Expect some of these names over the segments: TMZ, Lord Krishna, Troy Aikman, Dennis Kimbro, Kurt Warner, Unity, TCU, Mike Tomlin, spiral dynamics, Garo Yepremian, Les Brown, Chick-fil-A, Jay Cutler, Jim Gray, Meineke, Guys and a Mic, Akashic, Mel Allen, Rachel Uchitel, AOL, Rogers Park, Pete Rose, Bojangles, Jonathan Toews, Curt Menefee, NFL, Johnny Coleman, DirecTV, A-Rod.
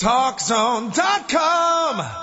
TalkZone.com.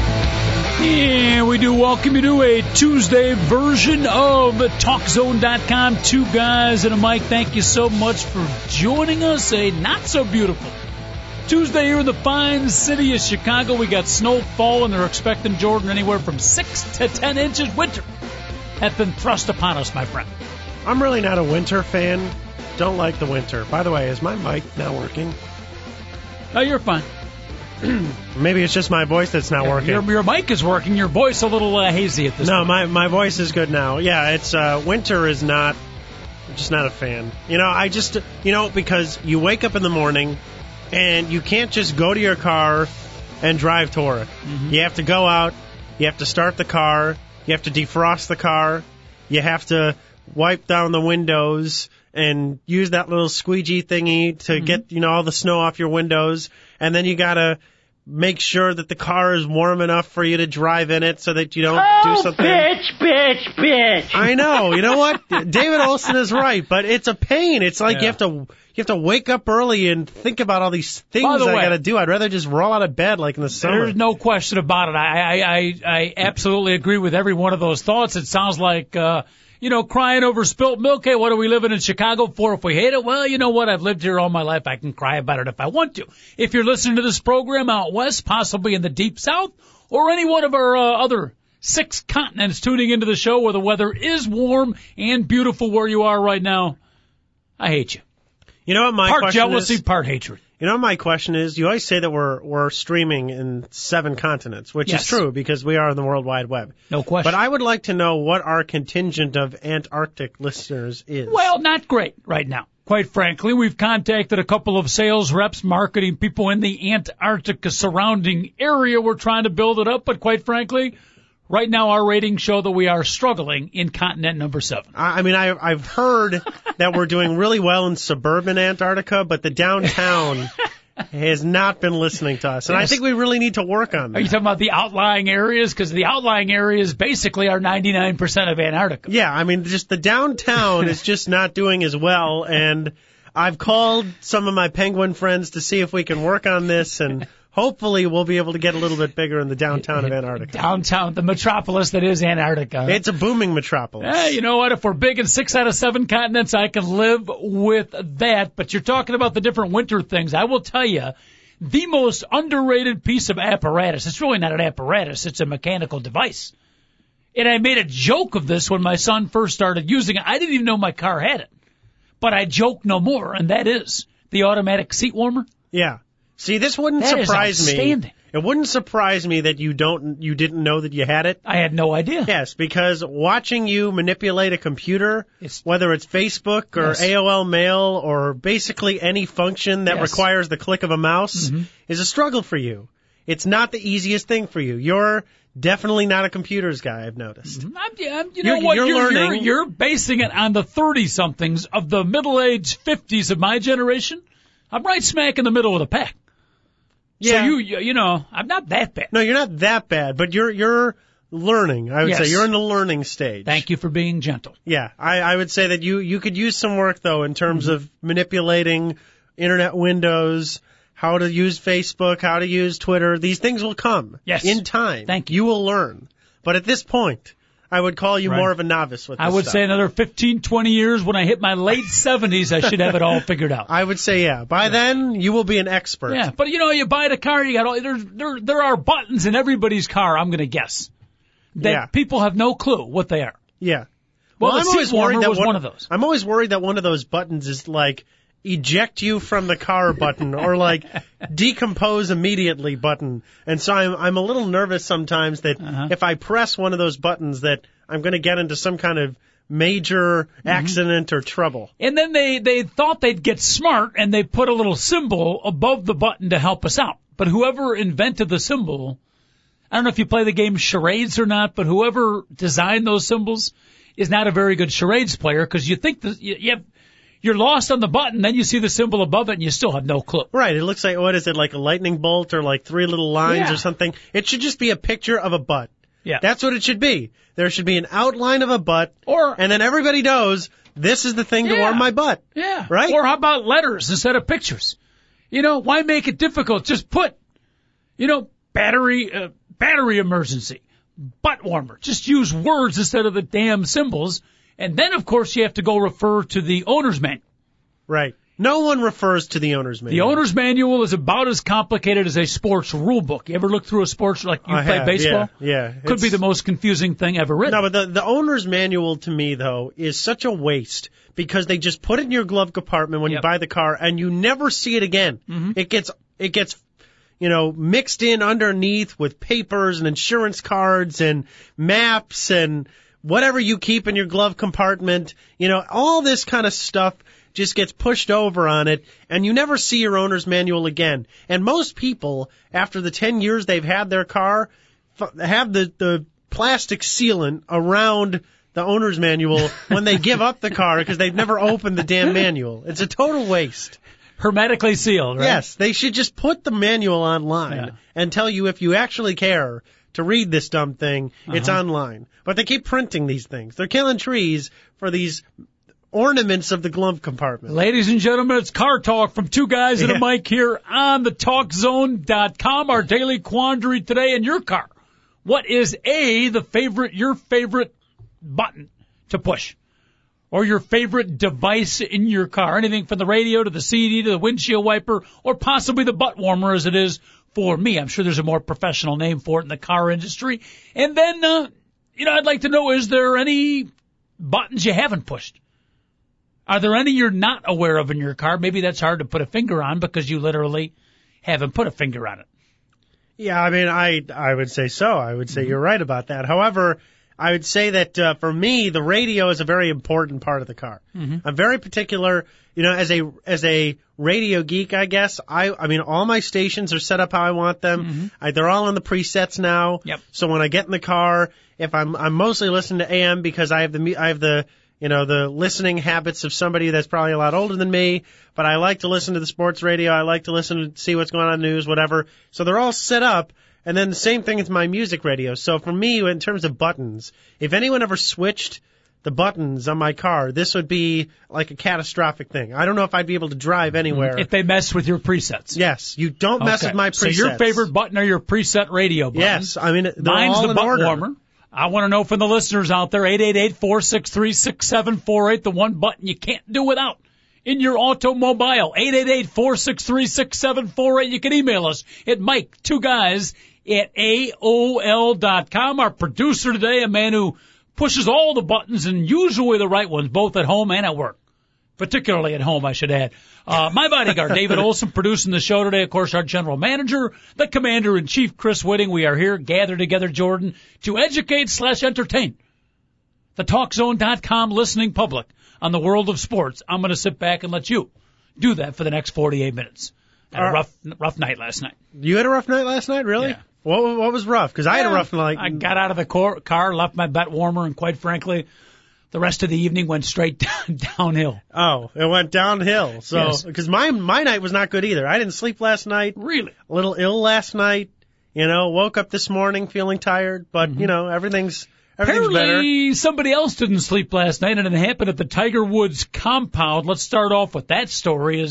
Yeah, we do welcome you to a Tuesday version of TalkZone.com. Two Guys and a Mic, thank you so much for joining us. A not-so-beautiful Tuesday here in the fine city of Chicago. We got snow falling. They're expecting, Jordan, anywhere from 6 to 10 inches. Winter has been thrust upon us, my friend. I'm really not a winter fan. Don't like the winter. By the way, is my mic not working? No, you're fine. Maybe it's just my voice that's not working. Your mic is working. Your voice a little hazy at this point. No, my voice is good now. Yeah, it's winter is not. I'm just not a fan. Because you wake up in the morning and you can't just go to your car and drive toward it. Mm-hmm. You have to go out. You have to start the car. You have to defrost the car. You have to wipe down the windows and use that little squeegee thingy to get all the snow off your windows. And then you gotta make sure that the car is warm enough for you to drive in it, so that you don't do something. Bitch. I know. You know what? David Olson is right, but it's a pain. It's like you have to wake up early and think about all these things I gotta do. I'd rather just roll out of bed like in the summer. There's no question about it. I absolutely agree with every one of those thoughts. It sounds like crying over spilt milk. Hey, what are we living in Chicago for if we hate it? Well, you know what? I've lived here all my life. I can cry about it if I want to. If you're listening to this program out west, possibly in the deep south, or any one of our other six continents tuning into the show where the weather is warm and beautiful where you are right now, I hate you. You know what my question is? Part jealousy, part hatred. You know what my question is? You always say that we're streaming in seven continents, which is true because we are on the World Wide Web. No question. But I would like to know what our contingent of Antarctic listeners is. Well, not great right now. Quite frankly, we've contacted a couple of sales reps, marketing people in the Antarctica surrounding area. We're trying to build it up, but quite frankly, right now our ratings show that we are struggling in continent number seven. I mean, I've heard that we're doing really well in suburban Antarctica, but the downtown has not been listening to us. And I think we really need to work on that. Are you talking about the outlying areas? Because the outlying areas basically are 99% of Antarctica. Yeah, I mean, just the downtown is just not doing as well. And I've called some of my penguin friends to see if we can work on this, and hopefully we'll be able to get a little bit bigger in the downtown of Antarctica. Downtown, the metropolis that is Antarctica. It's a booming metropolis. You know what? If we're big in six out of seven continents, I can live with that. But you're talking about the different winter things. I will tell you, the most underrated piece of apparatus, it's really not an apparatus, it's a mechanical device. And I made a joke of this when my son first started using it. I didn't even know my car had it. But I joke no more, and that is the automatic seat warmer. Yeah. See, this wouldn't surprise me. It wouldn't surprise me that you didn't know that you had it. I had no idea. Yes, because watching you manipulate a computer, whether it's Facebook or AOL Mail or basically any function that requires the click of a mouse, is a struggle for you. It's not the easiest thing for you. You're definitely not a computers guy, I've noticed. You're learning. You're basing it on the 30-somethings of the middle-aged 50s of my generation. I'm right smack in the middle of the pack. Yeah. So you I'm not that bad. No, you're not that bad, but you're learning. I would say you're in the learning stage. Thank you for being gentle. Yeah. I would say that you could use some work though in terms of manipulating internet windows, how to use Facebook, how to use Twitter. These things will come in time. Thank you. You will learn. But at this point, I would call you more of a novice with this stuff. I would say another 15, 20 years when I hit my late 70s, I should have it all figured out. I would say, By then, you will be an expert. Yeah, but you buy the car, you got all, there are buttons in everybody's car, I'm going to guess, that people have no clue what they are. Yeah. Well, I'm always worried that one of those. I'm always worried that one of those buttons is like, eject you from the car button or like decompose immediately button. And so I'm a little nervous sometimes that if I press one of those buttons that I'm going to get into some kind of major accident or trouble. And then they thought they'd get smart and they put a little symbol above the button to help us out. But whoever invented the symbol, I don't know if you play the game charades or not, but whoever designed those symbols is not a very good charades player, because you think that you have, you're lost on the button, then you see the symbol above it, and you still have no clue. Right. It looks like, what is it, like a lightning bolt or like three little lines or something? It should just be a picture of a butt. Yeah. That's what it should be. There should be an outline of a butt, or and then everybody knows this is the thing to warm my butt. Yeah. Right? Or how about letters instead of pictures? You know, why make it difficult? Just put, you know, battery emergency, butt warmer. Just use words instead of the damn symbols. And then, of course, you have to go refer to the owner's manual. Right. No one refers to the owner's manual. The owner's manual is about as complicated as a sports rule book. You ever look through a sports, like you play baseball? Yeah. Could be the most confusing thing ever written. No, but the owner's manual to me, though, is such a waste, because they just put it in your glove compartment when you buy the car, and you never see it again. Mm-hmm. It gets, you know, mixed in underneath with papers and insurance cards and maps and whatever you keep in your glove compartment. You know, all this kind of stuff just gets pushed over on it, and you never see your owner's manual again. And most people, after the 10 years they've had their car, have the plastic sealant around the owner's manual when they give up the car, because they've never opened the damn manual. It's a total waste. Hermetically sealed, right? Yes, they should just put the manual online and tell you, if you actually care to read this dumb thing, it's online. But they keep printing these things. They're killing trees for these ornaments of the glove compartment. Ladies and gentlemen, it's Car Talk from two guys and a mic here on the TalkZone.com. Our daily quandary today in your car. What is your favorite button to push, or your favorite device in your car? Anything from the radio to the CD to the windshield wiper, or possibly the butt warmer, as it is for me. I'm sure there's a more professional name for it in the car industry. And then, you know, I'd like to know, is there any buttons you haven't pushed? Are there any you're not aware of in your car? Maybe that's hard to put a finger on because you literally haven't put a finger on it. Yeah, I mean, I would say so. I would say you're right about that. However, I would say that for me, the radio is a very important part of the car. Mm-hmm. I'm very particular, you know, as a radio geek, I guess. I mean, all my stations are set up how I want them. Mm-hmm. They're all on the presets now. Yep. So when I get in the car, if I'm mostly listening to AM, because I have the you know, the listening habits of somebody that's probably a lot older than me, but I like to listen to the sports radio. I like to listen to see what's going on in the news, whatever. So they're all set up. And then the same thing is my music radio. So for me, in terms of buttons, if anyone ever switched the buttons on my car, this would be like a catastrophic thing. I don't know if I'd be able to drive anywhere. If they mess with your presets. Yes. You don't mess with my presets. So your favorite button are your preset radio buttons. Yes. I mean, mine's all the butt warmer. I want to know from the listeners out there, 888-463-6748, the one button you can't do without in your automobile, 888-463-6748. You can email us at mike2guys@aol.com. Our producer today, a man who pushes all the buttons, and usually the right ones, both at home and at work, particularly at home, I should add. My bodyguard, David Olson, producing the show today. Of course, our general manager, the commander-in-chief, Chris Whitting. We are here gathered together, Jordan, to educate/entertain the TalkZone.com listening public on the world of sports. I'm going to sit back and let you do that for the next 48 minutes. Had a rough night last night. You had a rough night last night? Really? Yeah. What was rough? Because I had a rough night. I got out of the car, left my butt warmer, and quite frankly, the rest of the evening went straight downhill. Oh, it went downhill. So, yes. Because my night was not good either. I didn't sleep last night. Really? A little ill last night. You know, woke up this morning feeling tired, but you know, everything's apparently better. Somebody else didn't sleep last night, and it happened at the Tiger Woods compound. Let's start off with that story.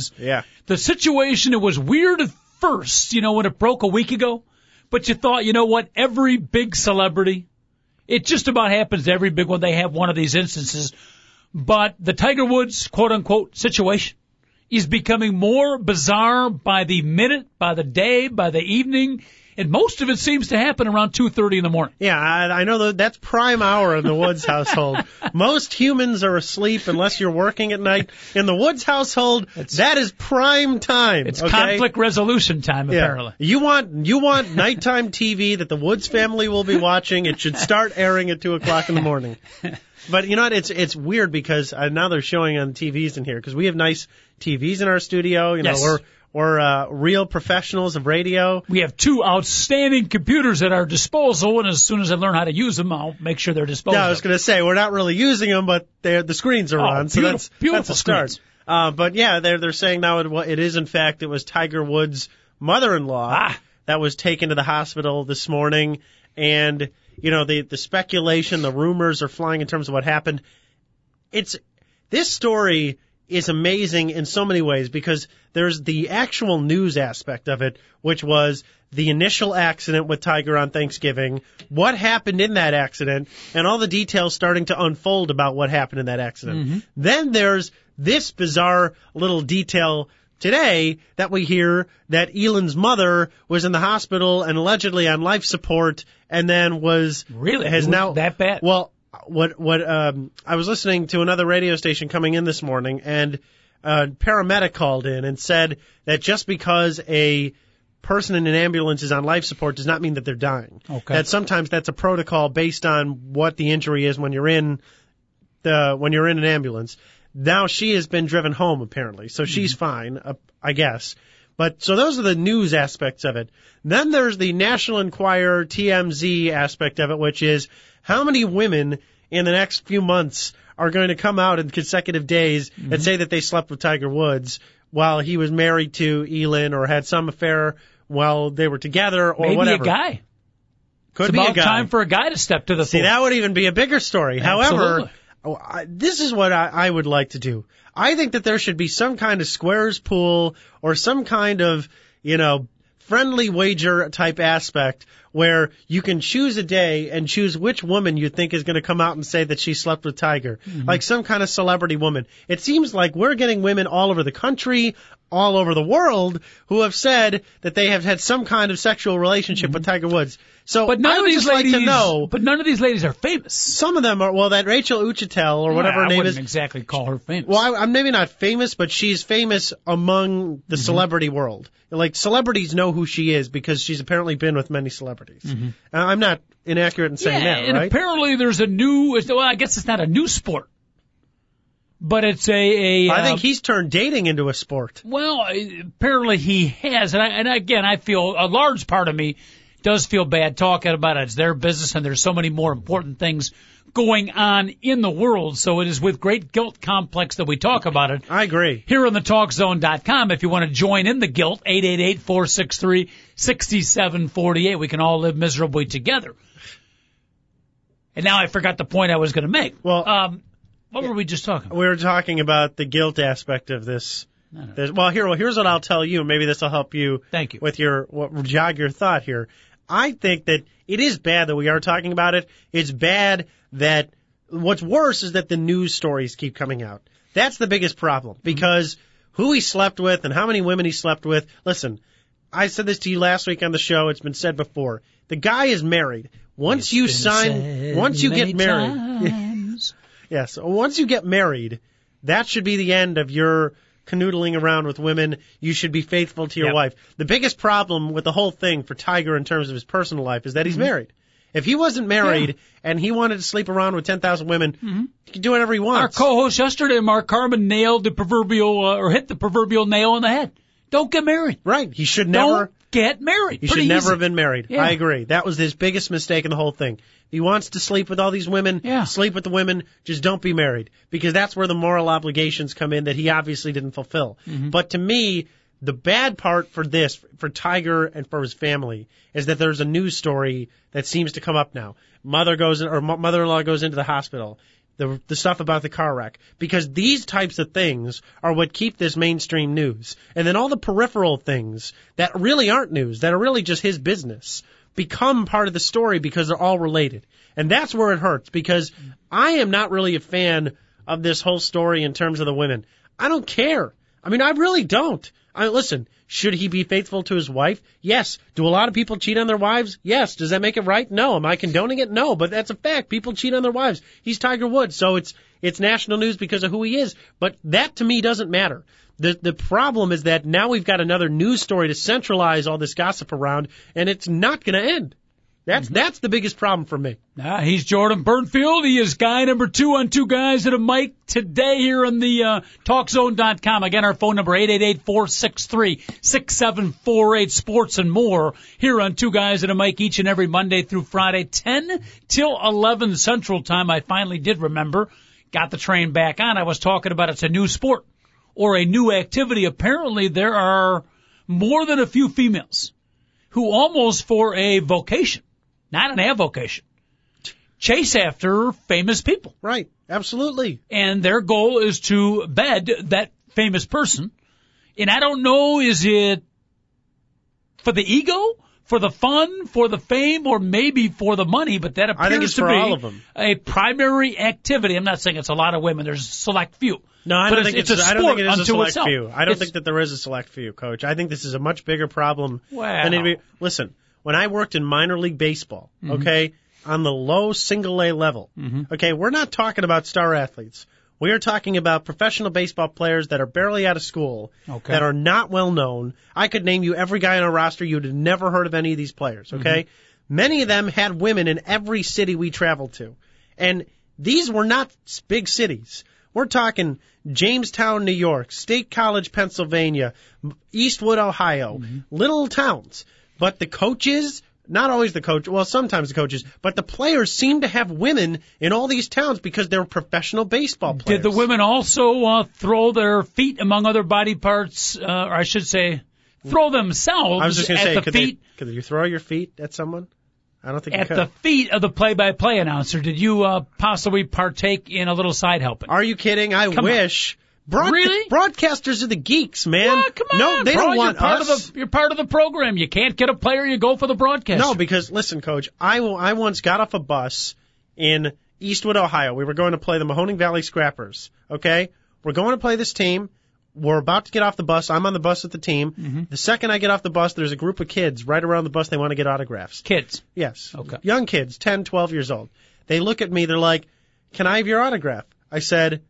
The situation, it was weird at first, you know, when it broke a week ago, but you thought, you know what, every big celebrity, it just about happens to every big one. They have one of these instances. But the Tiger Woods, quote-unquote, situation is becoming more bizarre by the minute, by the day, by the evening. And most of it seems to happen around 2:30 in the morning. Yeah, I know that's prime hour in the Woods household. Most humans are asleep unless you're working at night. In the Woods household, that is prime time. It's conflict resolution time, apparently. You want nighttime TV that the Woods family will be watching. It should start airing at 2 o'clock in the morning. But you know what? It's weird because now they're showing on TVs in here, because we have nice TVs in our studio. You know, yes. we're We're real professionals of radio. We have two outstanding computers at our disposal, and as soon as I learn how to use them, I'll make sure they're disposable. Yeah, I was going to say, we're not really using them, but the screens are on, so that's a start. But, yeah, they're saying now it is, in fact, it was Tiger Woods' mother-in-law that was taken to the hospital this morning. And, you know, the speculation, the rumors are flying in terms of what happened. This story is amazing in so many ways because there's the actual news aspect of it, which was the initial accident with Tiger on Thanksgiving, what happened in that accident, and all the details starting to unfold about what happened in that accident. Mm-hmm. Then there's this bizarre little detail today that we hear that Elin's mother was in the hospital and allegedly on life support and then was... Really? Has now that bad? Well... What I was listening to another radio station coming in this morning, and a paramedic called in and said that just because a person in an ambulance is on life support does not mean that they're dying. Okay. That sometimes that's a protocol based on what the injury is when you're in an ambulance. Now she has been driven home apparently, so she's fine, I guess. But so those are the news aspects of it. Then there's the National Enquirer TMZ aspect of it, which is how many women in the next few months are going to come out in consecutive days and say that they slept with Tiger Woods while he was married to Elin or had some affair while they were together or whatever. Maybe a guy. Could be a guy. It's about time for a guy to step to the floor. See, that would even be a bigger story. Absolutely. However, this is what I would like to do. I think that there should be some kind of squares pool or some kind of, you know, friendly wager type aspect where you can choose a day and choose which woman you think is going to come out and say that she slept with Tiger, like some kind of celebrity woman. It seems like we're getting women all over the country, all over the world, who have said that they have had some kind of sexual relationship with Tiger Woods. So but none I would of these just ladies, like to know. But none of these ladies are famous. Some of them are. Well, that Rachel Uchitel or whatever her name is. I wouldn't exactly call her famous. Well, I'm maybe not famous, but she's famous among the celebrity world. Like, celebrities know who she is because she's apparently been with many celebrities. I'm not inaccurate in saying that, and right? And apparently there's a new, well, I guess it's not a new sport. But it's I think he's turned dating into a sport. Well, apparently he has. And again, I feel a large part of me does feel bad talking about it. It's their business, and there's so many more important things going on in the world. So it is with great guilt complex that we talk about it. I agree. Here on the TalkZone.com, if you want to join in the guilt, 888-463-6748. We can all live miserably together. And now I forgot the point I was going to make. Well, what were we just talking about? We were talking about the guilt aspect of this. Well, here's what I'll tell you. Maybe this will help you. Thank you. With jog your thought here. I think that it is bad that we are talking about it. It's bad that what's worse is that the news stories keep coming out. That's the biggest problem because who he slept with and how many women he slept with. Listen, I said this to you last week on the show. It's been said before. The guy is married. Once you get married, that should be the end of your canoodling around with women. You should be faithful to your wife. The biggest problem with the whole thing for Tiger in terms of his personal life is that he's married. If he wasn't married and he wanted to sleep around with 10,000 women, he could do whatever he wants. Our co-host yesterday, Mark Carman, hit the proverbial nail on the head. Don't get married. Right. He should never. Don't get married. He should never have been married. Yeah. I agree. That was his biggest mistake in the whole thing. He wants to sleep with all these women, sleep with the women, just don't be married. Because that's where the moral obligations come in that he obviously didn't fulfill. But to me, the bad part for this, for Tiger and for his family, is that there's a news story that seems to come up now. Mother-in-law goes into the hospital. The stuff about the car wreck, because these types of things are what keep this mainstream news. And then all the peripheral things that really aren't news, that are really just his business, become part of the story because they're all related. And that's where it hurts, because I am not really a fan of this whole story in terms of the women. I don't care. I mean, I really don't. Listen, should he be faithful to his wife? Yes. Do a lot of people cheat on their wives? Yes. Does that make it right? No. Am I condoning it? No. But that's a fact. People cheat on their wives. He's Tiger Woods, so it's national news because of who he is. But that, to me, doesn't matter. The problem is that now we've got another news story to centralize all this gossip around, and it's not going to end. That's the biggest problem for me. He's Jordan Burnfield. He is guy number two on Two Guys at a Mic today here on the TalkZone.com. Again, our phone number 888-463-6748. Sports and more here on Two Guys at a Mic each and every Monday through Friday, 10 till 11 Central Time. I finally did remember. Got the train back on. I was talking about it's a new sport or a new activity. Apparently there are more than a few females who almost for a vocation, not an avocation, chase after famous people. Right, absolutely. And their goal is to bed that famous person. And I don't know, is it for the ego, for the fun, for the fame, or maybe for the money, but that appears to be a primary activity. I'm not saying it's a lot of women. There's a select few. No, I don't think it's a sport unto itself. I don't think that there is a select few, Coach. I think this is a much bigger problem than anybody. Listen, when I worked in minor league baseball, okay, on the low single-A level, okay, we're not talking about star athletes. We are talking about professional baseball players that are barely out of school, that are not well known. I could name you every guy on a roster. You'd have never heard of any of these players, okay? Many of them had women in every city we traveled to. And these were not big cities. We're talking Jamestown, New York, State College, Pennsylvania, Eastwood, Ohio, little towns. But the coaches, not always the coach, well, sometimes the coaches, but the players seem to have women in all these towns because they're professional baseball players. Did the women also throw their feet among other body parts, or I should say, throw themselves at the feet? Could you throw your feet at someone? I don't think you could. At the feet of the play-by-play announcer, did you possibly partake in a little side helping? Are you kidding? I wish. Really? Broadcasters are the geeks, man. Yeah, come on. No, they don't want us. You're part of the program. You can't get a player. You go for the broadcaster. No, because, listen, Coach, I once got off a bus in Eastwood, Ohio. We were going to play the Mahoning Valley Scrappers, okay? We're going to play this team. We're about to get off the bus. I'm on the bus with the team. The second I get off the bus, there's a group of kids right around the bus. They want to get autographs. Kids? Yes. Okay. Young kids, 10, 12 years old. They look at me. They're like, can I have your autograph? I said,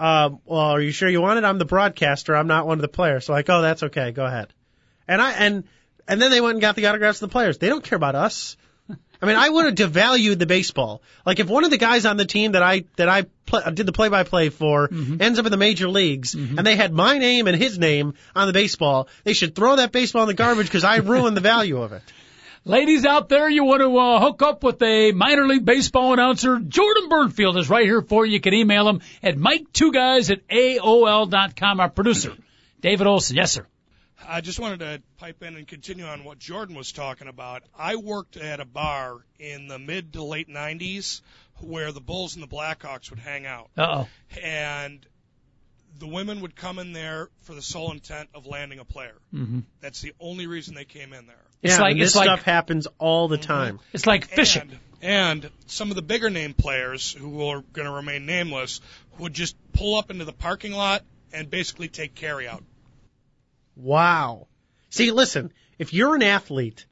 well, are you sure you want it? I'm the broadcaster. I'm not one of the players. So like, oh, that's okay. Go ahead. And then they went and got the autographs of the players. They don't care about us. I mean, I would have devalued the baseball. Like if one of the guys on the team that I did the play-by-play for ends up in the major leagues and they had my name and his name on the baseball, they should throw that baseball in the garbage because I ruined the value of it. Ladies out there, you want to hook up with a minor league baseball announcer, Jordan Burnfield is right here for you. You can email him at mike2guys@aol.com. Our producer, David Olson. Yes, sir. I just wanted to pipe in and continue on what Jordan was talking about. I worked at a bar in the mid to late 90s where the Bulls and the Blackhawks would hang out. And the women would come in there for the sole intent of landing a player. That's the only reason they came in there. Yeah, like, this stuff happens all the time. It's like fishing. And some of the bigger name players who are going to remain nameless would just pull up into the parking lot and basically take carry out. Wow. See, listen, if you're an athlete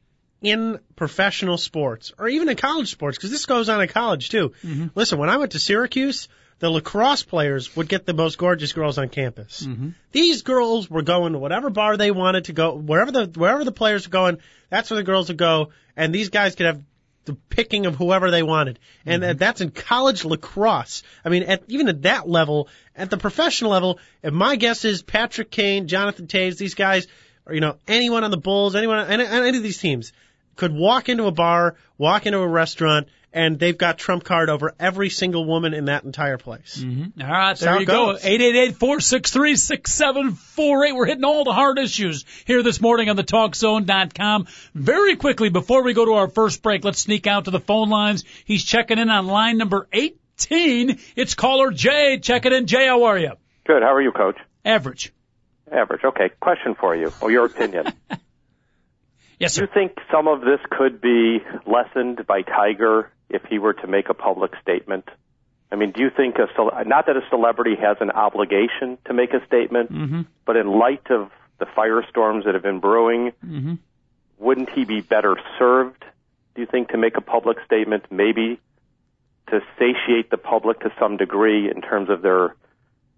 in professional sports or even in college sports, because this goes on in college too. Listen, when I went to Syracuse, the lacrosse players would get the most gorgeous girls on campus. These girls were going to whatever bar they wanted to go, wherever the players were going, that's where the girls would go, and these guys could have the picking of whoever they wanted. And that's in college lacrosse. I mean, even at that level, at the professional level, and my guess is Patrick Kane, Jonathan Toews, these guys, or, you know, anyone on the Bulls, anyone on any of these teams could walk into a bar, walk into a restaurant, and they've got trump card over every single woman in that entire place. All right, there you go. 888-463-6748. We're hitting all the hard issues here this morning on the TalkZone.com. Very quickly, before we go to our first break, let's sneak out to the phone lines. He's checking in on line number 18. It's caller Jay. Checking in. Jay, how are you? Good. How are you, Coach? Average. Average. Okay. Question for you, or your opinion. Yes, sir. Do you think some of this could be lessened by Tiger if he were to make a public statement? I mean, do you think not that a celebrity has an obligation to make a statement, but in light of the firestorms that have been brewing, wouldn't he be better served, do you think, to make a public statement, maybe to satiate the public to some degree in terms of their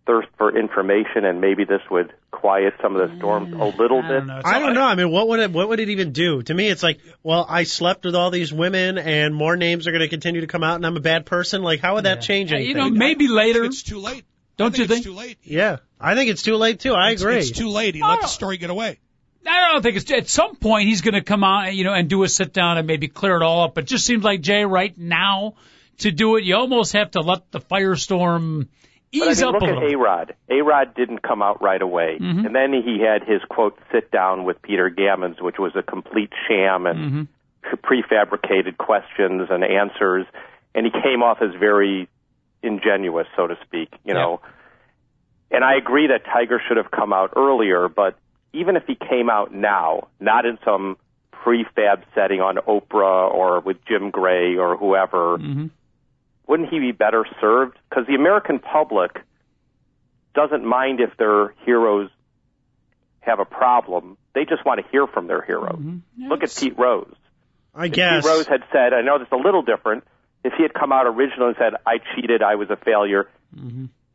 thirst for information, and maybe this would quiet some of the storms a little bit? I don't know. I mean, what would it even do? To me, it's like, well, I slept with all these women, and more names are going to continue to come out, and I'm a bad person. Like, how would that change anything? You know, maybe later. It's too late. Don't you think? It's too late. Yeah. I think it's too late, too. I agree. It's too late. He let the story get away. I don't think it's – at some point he's going to come out, you know, and do a sit-down and maybe clear it all up. It just seems like, Jay, right now to do it, you almost have to let the firestorm – Look at A-Rod. A-Rod didn't come out right away. Mm-hmm. And then he had his, quote, sit-down with Peter Gammons, which was a complete sham and prefabricated questions and answers. And he came off as very ingenuous, so to speak, you know. And I agree that Tiger should have come out earlier, but even if he came out now, not in some prefab setting on Oprah or with Jim Gray or whoever, wouldn't he be better served? Because the American public doesn't mind if their heroes have a problem. They just want to hear from their heroes. Yes. Look at Pete Rose. I guess. Pete Rose had said, I know it's a little different, if he had come out originally and said, I cheated, I was a failure,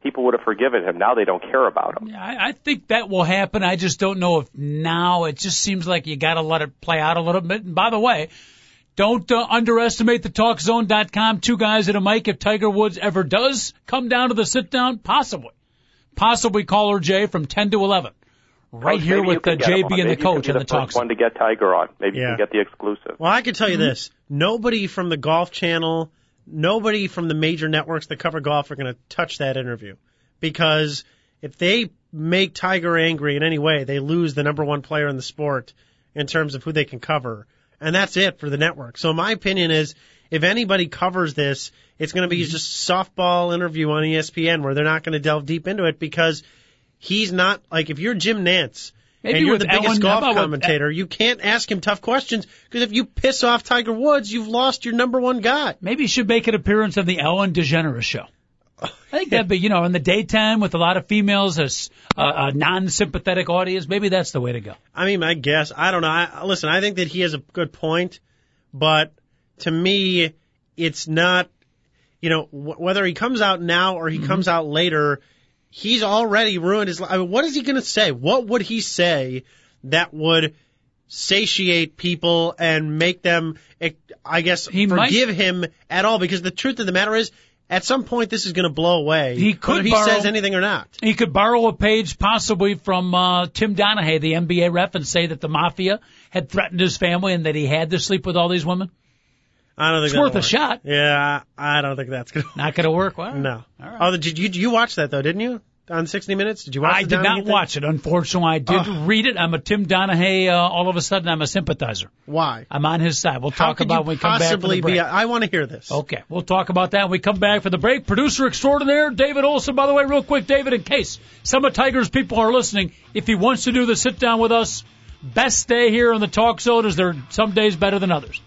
people would have forgiven him. Now they don't care about him. Yeah, I think that will happen. I just don't know if now. It just seems like you got to let it play out a little bit. And by the way, don't underestimate the TalkZone.com, two guys at a mic. If Tiger Woods ever does come down to the sit-down, possibly caller Jay from 10 to 11. Right here with JB and the coach and the TalkZone. One to get Tiger on. Maybe you can get the exclusive. Well, I can tell you this. Nobody from the Golf Channel, nobody from the major networks that cover golf are going to touch that interview, because if they make Tiger angry in any way, they lose the number one player in the sport in terms of who they can cover. And that's it for the network. So my opinion is, if anybody covers this, it's going to be just a softball interview on ESPN where they're not going to delve deep into it, because he's not, like, if you're Jim Nance and you're the biggest golf commentator, you can't ask him tough questions, because if you piss off Tiger Woods, you've lost your number one guy. Maybe he should make an appearance on the Ellen DeGeneres show. I think that'd be, you know, in the daytime with a lot of females, a non-sympathetic audience. Maybe that's the way to go. I mean, I guess. I don't know. Listen, I think that he has a good point, but to me, it's not, you know, whether he comes out now or he comes out later, he's already ruined his life. I mean, what is he going to say? What would he say that would satiate people and make them, I guess, forgive him at all? Because the truth of the matter is, at some point, this is going to blow away, whether he says anything or not. He could borrow a page possibly from Tim Donaghy, the NBA ref, and say that the mafia had threatened his family and that he had to sleep with all these women. I don't think that's worth a shot. Yeah, I don't think that's going to work. Not going to work? Well, no. All right. Oh, did you watch that, though, didn't you, on 60 Minutes? Did you watch it? I did not watch it, unfortunately. I did read it. I'm a Tim Donaghy. All of a sudden, I'm a sympathizer. Why? I'm on his side. We'll talk about when we come back from the break. I want to hear this. Okay. We'll talk about that when we come back for the break. Producer extraordinaire, David Olson. By the way, real quick, David, in case some of Tiger's people are listening, if he wants to do the sit-down with us, best day here on the Talk Zone is there some days better than others.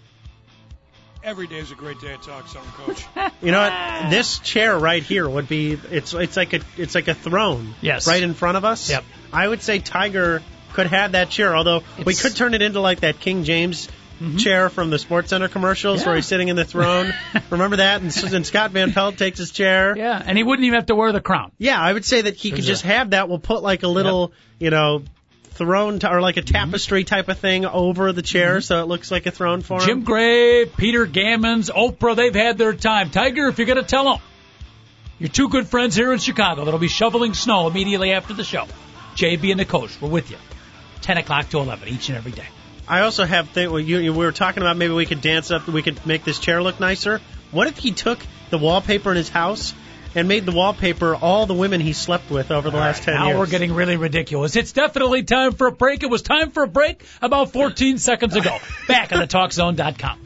Every day is a great day at Talk Zone, Coach. You know what? This chair right here would be, it's like a throne right in front of us. Yep. I would say Tiger could have that chair, although we could turn it into like that King James chair from the Sports Center commercials where he's sitting in the throne. Remember that? And Susan Scott Van Pelt takes his chair. Yeah, and he wouldn't even have to wear the crown. Yeah, I would say that he could just have that. We'll put like a little, you know, throne or like a tapestry type of thing over the chair so it looks like a throne for him. Jim Gray, Peter Gammons, Oprah, they've had their time. Tiger, if you're going to tell them, your two good friends here in Chicago that'll be shoveling snow immediately after the show, JB and the coach, we're with you 10 o'clock to 11 each and every day. I also have we were talking about maybe we could dance up, we could make this chair look nicer. What if he took the wallpaper in his house and made the wallpaper all the women he slept with over the last 10 years. Now we're getting really ridiculous. It's definitely time for a break. It was time for a break about 14 seconds ago. Back on the TalkZone.com.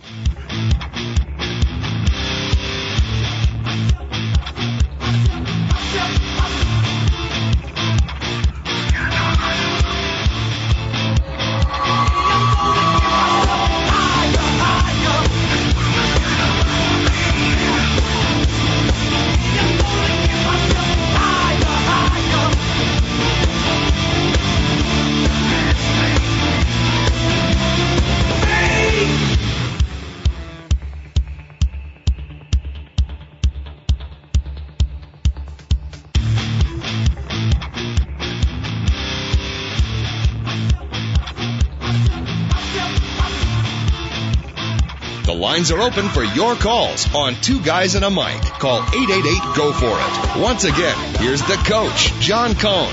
The lines are open for your calls on Two Guys and a Mic. Call 888-GO-FOR-IT. Once again, here's the coach, John Cohn.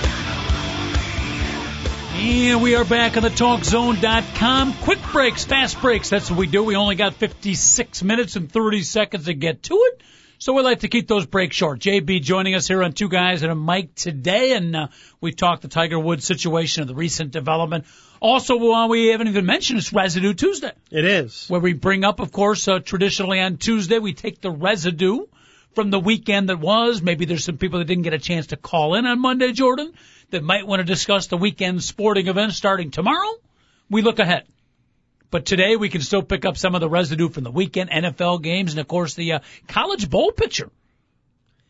And we are back on the TalkZone.com. Quick breaks, fast breaks. That's what we do. We only got 56 minutes and 30 seconds to get to it. So we like to keep those breaks short. JB joining us here on Two Guys and a Mic today, and we talked the Tiger Woods situation and the recent development. Also, we haven't even mentioned it's Residue Tuesday. It is. Where we bring up, of course, traditionally on Tuesday, we take the residue from the weekend that was. Maybe there's some people that didn't get a chance to call in on Monday, Jordan, that might want to discuss the weekend sporting events starting tomorrow. We look ahead. But today we can still pick up some of the residue from the weekend NFL games. And, of course, the college bowl picture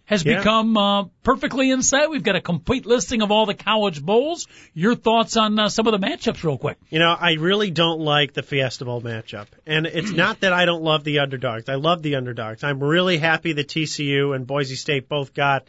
has become perfectly in sight. We've got a complete listing of all the college bowls. Your thoughts on some of the matchups real quick. You know, I really don't like the Fiesta Bowl matchup. And it's not that I don't love the underdogs. I love the underdogs. I'm really happy that TCU and Boise State both got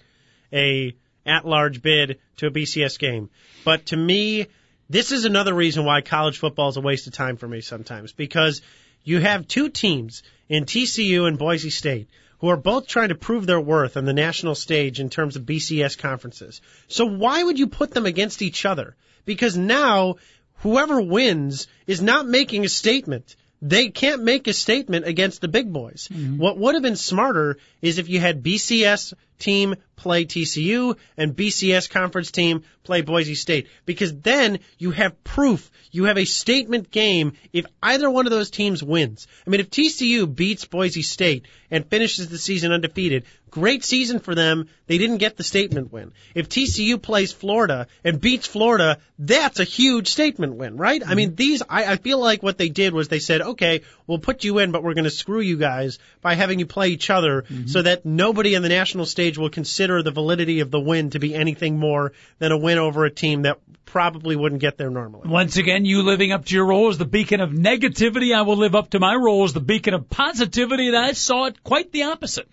a at-large bid to a BCS game. But to me, this is another reason why college football is a waste of time for me sometimes, because you have two teams in TCU and Boise State who are both trying to prove their worth on the national stage in terms of BCS conferences. So why would you put them against each other? Because now whoever wins is not making a statement. They can't make a statement against the big boys. Mm-hmm. What would have been smarter is if you had BCS team play TCU and BCS conference team play Boise State, because then you have proof. You have a statement game if either one of those teams wins. I mean, if TCU beats Boise State and finishes the season undefeated, great season for them. They didn't get the statement win. If TCU plays Florida and beats Florida, that's a huge statement win, right? Mm-hmm. I mean, I feel like what they did was they said, okay, we'll put you in, but we're going to screw you guys by having you play each other so that nobody on the national stage will consider the validity of the win to be anything more than a win over a team that probably wouldn't get there normally. Once again, you living up to your role as the beacon of negativity. I will live up to my role as the beacon of positivity, and I saw it quite the opposite.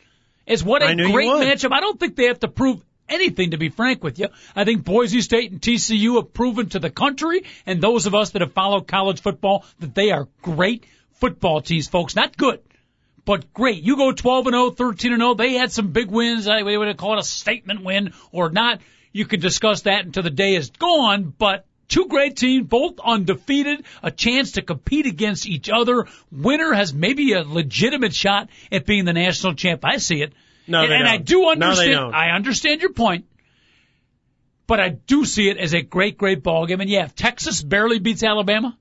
It's what a great matchup. I don't think they have to prove anything, to be frank with you. I think Boise State and TCU have proven to the country and those of us that have followed college football that they are great football teams, folks. Not good, but great. You go 12-0, 13-0. They had some big wins. I would call it a statement win or not. You could discuss that until the day is gone, but two great teams, both undefeated, a chance to compete against each other. Winner has maybe a legitimate shot at being the national champ. I see it. No, they don't. And I do understand. No, they don't. I understand your point, but I do see it as a great, great ball game. And yeah, if Texas barely beats Alabama,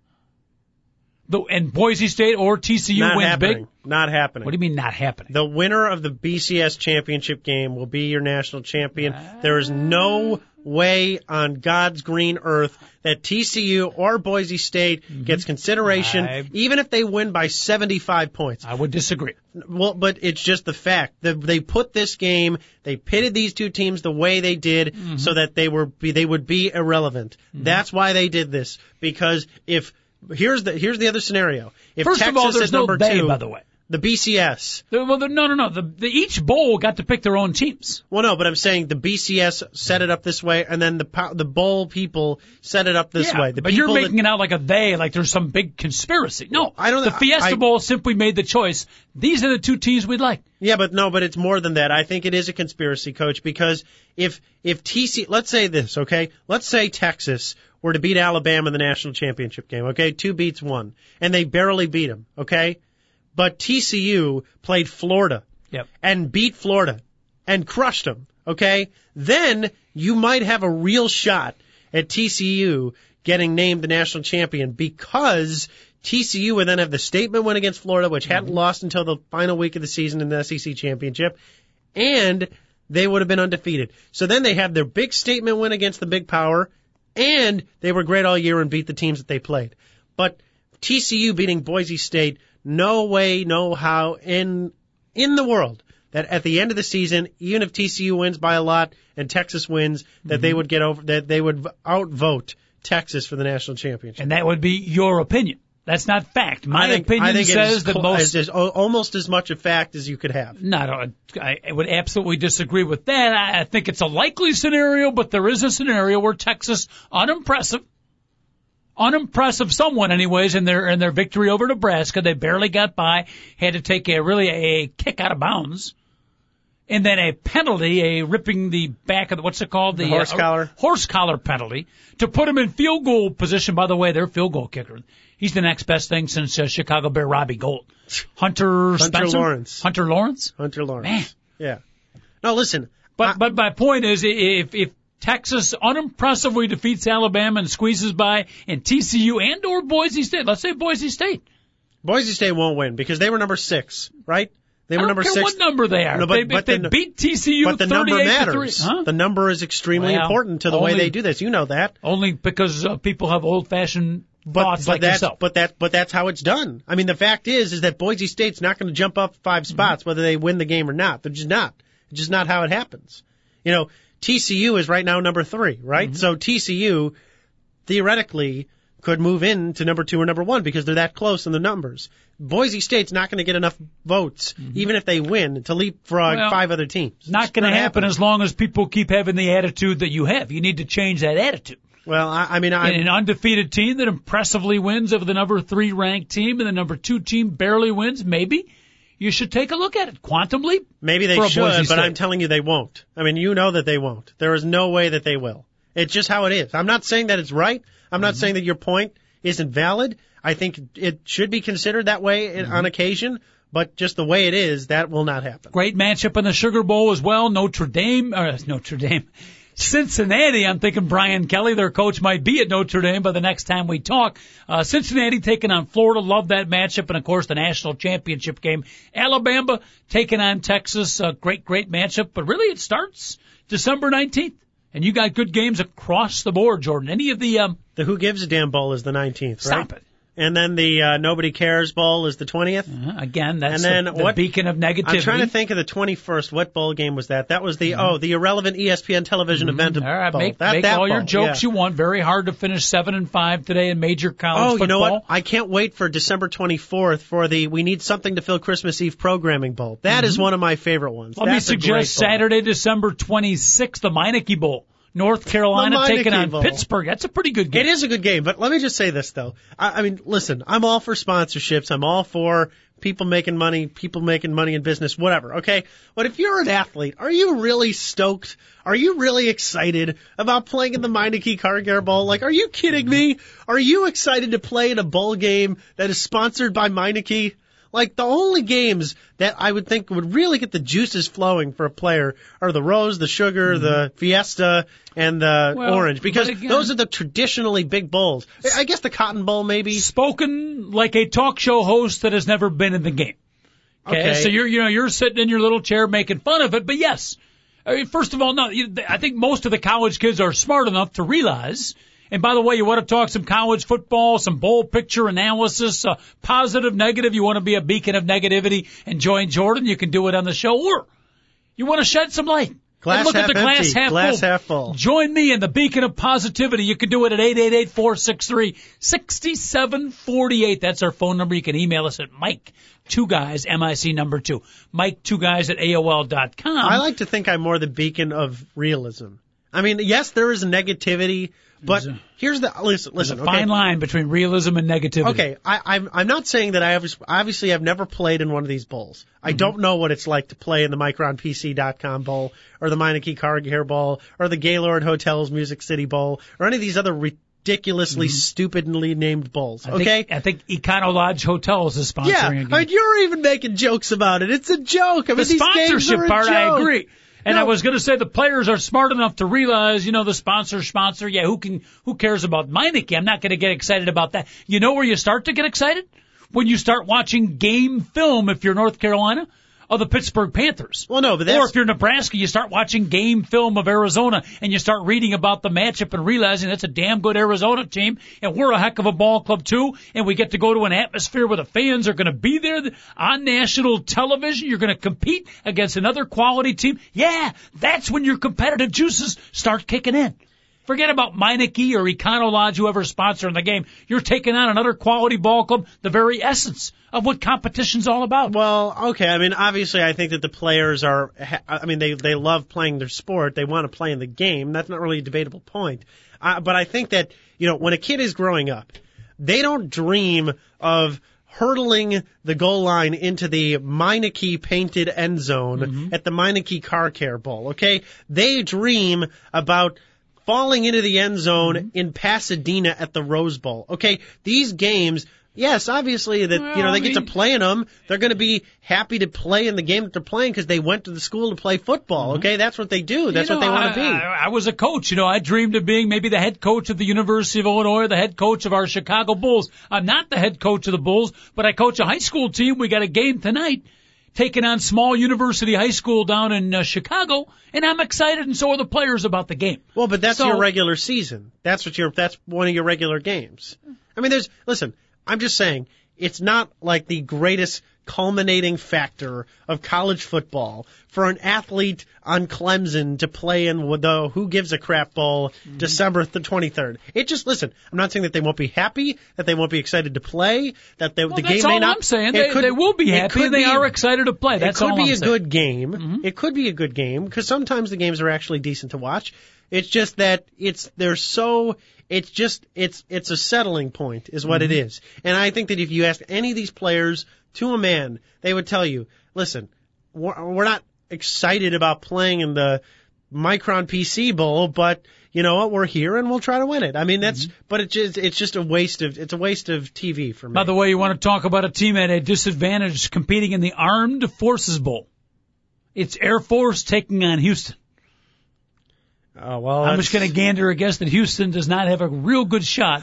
and Boise State or TCU wins big. Not happening. What do you mean not happening? The winner of the BCS championship game will be your national champion. There is no way on God's green earth that TCU or Boise State gets consideration, even if they win by 75 points. I would disagree. Well, but it's just the fact that they put this game, they pitted these two teams the way they did so that they would be irrelevant. That's why they did this, because here's the other scenario. If First Texas of all, there's is no number they, two, by the way. The BCS. No. Each bowl got to pick their own teams. Well, no, but I'm saying the BCS set it up this way, and then the bowl people set it up this way. But you're making it out like a they, like there's some big conspiracy. No, I don't. The Fiesta Bowl simply made the choice. These are the two teams we'd like. Yeah, but it's more than that. I think it is a conspiracy, Coach, because if TC, let's say this, okay? Let's say Texas were to beat Alabama in the national championship game, okay? 2 beats 1, and they barely beat them, okay? But TCU played Florida and beat Florida and crushed them, okay? Then you might have a real shot at TCU getting named the national champion, because TCU would then have the statement win against Florida, which hadn't lost until the final week of the season in the SEC championship, and they would have been undefeated. So then they have their big statement win against the big power, and they were great all year and beat the teams that they played. But TCU beating Boise State, no way, no how in the world that at the end of the season, even if TCU wins by a lot and Texas wins, that they would outvote Texas for the national championship. And that would be your opinion. That's not fact. My opinion says that most is almost as much a fact as you could have. No, I would absolutely disagree with that. I think it's a likely scenario, but there is a scenario where Texas, unimpressive, unimpressive someone anyways in their victory over Nebraska. They barely got by, had to take a kick out of bounds. And then a penalty, a ripping the back of the, what's it called? The horse collar. Horse collar penalty to put him in field goal position. By the way, their field goal kicker. He's the next best thing since Chicago Bear Robbie Gould. Hunter Lawrence. Man. Yeah. Now listen. But my point is if Texas unimpressively defeats Alabama and squeezes by, and TCU and or Boise State, let's say Boise State. Boise State won't win because they were number 6, right? They were number 6. I don't care what number they are. No, but they beat TCU 38-3. But the number matters. Huh? The number is extremely important to the way they do this. You know that. Only because people have old-fashioned thoughts like yourself. But that's how it's done. I mean, the fact is that Boise State's not going to jump up 5 spots whether they win the game or not. They're just not. It's just not how it happens. You know, TCU is right now number 3, right? Mm-hmm. So TCU, theoretically, could move in to number 2 or number 1 because they're that close in the numbers. Boise State's not going to get enough votes, even if they win, to leapfrog 5 other teams. Not going to happen as long as people keep having the attitude that you have. You need to change that attitude. Well, an undefeated team that impressively wins over the number 3 ranked team and the number 2 team barely wins, maybe you should take a look at it. Quantum leap? Maybe they should, but I'm telling you they won't. I mean, you know that they won't. There is no way that they will. It's just how it is. I'm not saying that it's right. I'm not saying that your point isn't valid. I think it should be considered that way on occasion, but just the way it is, that will not happen. Great matchup in the Sugar Bowl as well. Cincinnati, I'm thinking Brian Kelly, their coach, might be at Notre Dame by the next time we talk. Cincinnati taking on Florida. Love that matchup. And, of course, the national championship game. Alabama taking on Texas. Great matchup. But, really, it starts December 19th. And you got good games across the board, Jordan. Any of the Who Gives a Damn Bowl is the 19th, right? Stop it. And then the Nobody Cares Bowl is the 20th. Again, that's the beacon of negativity. I'm trying to think of the 21st. What bowl game was that? That was the irrelevant ESPN television event bowl. All right, your jokes you want. Very hard to finish 7-5 today in major college football. Oh, you know what? I can't wait for December 24th for the We Need Something to Fill Christmas Eve programming bowl. That is one of my favorite ones. Let me suggest Saturday, December 26th, the Meineke Bowl. North Carolina taking on Pittsburgh. That's a pretty good game. It is a good game, but let me just say this, though. I mean, listen, I'm all for sponsorships. I'm all for people making money in business, whatever, okay? But if you're an athlete, are you really stoked? Are you really excited about playing in the Meineke Cargill Bowl? Like, are you kidding me? Are you excited to play in a bowl game that is sponsored by Meineke? Like, the only games that I would think would really get the juices flowing for a player are the Rose, the Sugar, the Fiesta, and the Orange, because those are the traditionally big bowls. I guess the Cotton Bowl, maybe. Spoken like a talk show host that has never been in the game. Okay. So you're sitting in your little chair making fun of it, but yes. I mean, first of all, no, I think most of the college kids are smart enough to realize. And by the way, you want to talk some college football, some bowl picture analysis, positive, negative. You want to be a beacon of negativity and join Jordan. You can do it on the show. Or you want to shed some light. Look at the glass half full. Join me in the beacon of positivity. You can do it at 888-463-6748. That's our phone number. You can email us at Mike2Guys, MIC2, Mike2Guys@AOL.com. I like to think I'm more the beacon of realism. I mean, yes, there is negativity, but here's the listen. There's a fine line between realism and negativity. Okay, I'm not saying that obviously I've never played in one of these bowls. I don't know what it's like to play in the MicronPC.com Bowl or the Meineke Cargill Bowl or the Gaylord Hotels Music City Bowl or any of these other ridiculously stupidly named bowls. I think Econo Lodge Hotels is sponsoring. Yeah, I mean, you're even making jokes about it. It's a joke. I mean, the sponsorship part, I agree. And I was going to say the players are smart enough to realize, you know, the sponsor. Yeah, who cares about Meineke? I'm not going to get excited about that. You know where you start to get excited? When you start watching game film, if you're North Carolina, of the Pittsburgh Panthers. Well, no, but or if you're Nebraska, you start watching game film of Arizona and you start reading about the matchup and realizing that's a damn good Arizona team and we're a heck of a ball club too, and we get to go to an atmosphere where the fans are going to be there on national television. You're going to compete against another quality team. Yeah, that's when your competitive juices start kicking in. Forget about Meineke or Econo Lodge, whoever's sponsoring the game. You're taking on another quality ball club, the very essence of what competition's all about. Well, okay. I mean, obviously, I think that the players they love playing their sport. They want to play in the game. That's not really a debatable point. But I think that you know, when a kid is growing up, they don't dream of hurtling the goal line into the Meineke painted end zone at the Meineke Car Care Bowl, okay? They dream about falling into the end zone in Pasadena at the Rose Bowl, okay? These games, yes, obviously, that well, you know, they get to play in them. They're going to be happy to play in the game that they're playing because they went to the school to play football, okay? That's what they do. That's what they want to be. I was a coach. You know, I dreamed of being maybe the head coach of the University of Illinois or the head coach of our Chicago Bulls. I'm not the head coach of the Bulls, but I coach a high school team. We got a game tonight taking on small university high school down in Chicago, and I'm excited, and so are the players about the game. Well, but that's your regular season. That's what that's one of your regular games. I mean, listen, I'm just saying, it's not like the greatest culminating factor of college football for an athlete on Clemson to play in the Who Gives a Crap Bowl December the 23rd. It just, listen, I'm not saying that they won't be happy, that they won't be excited to play, that the game may not. That's all I'm saying. They will be happy. They are excited to play. That's all I'm saying. It could be a good game. It could be a good game because sometimes the games are actually decent to watch. It's just that it's a settling point is what it is. And I think that if you ask any of these players to a man, they would tell you, listen, we're not excited about playing in the Micron PC Bowl, but you know what? We're here and we'll try to win it. I mean, but it's just a waste of TV for me. By the way, you want to talk about a team at a disadvantage competing in the Armed Forces Bowl. It's Air Force taking on Houston. Oh, well, I'm just going to gander a guess that Houston does not have a real good shot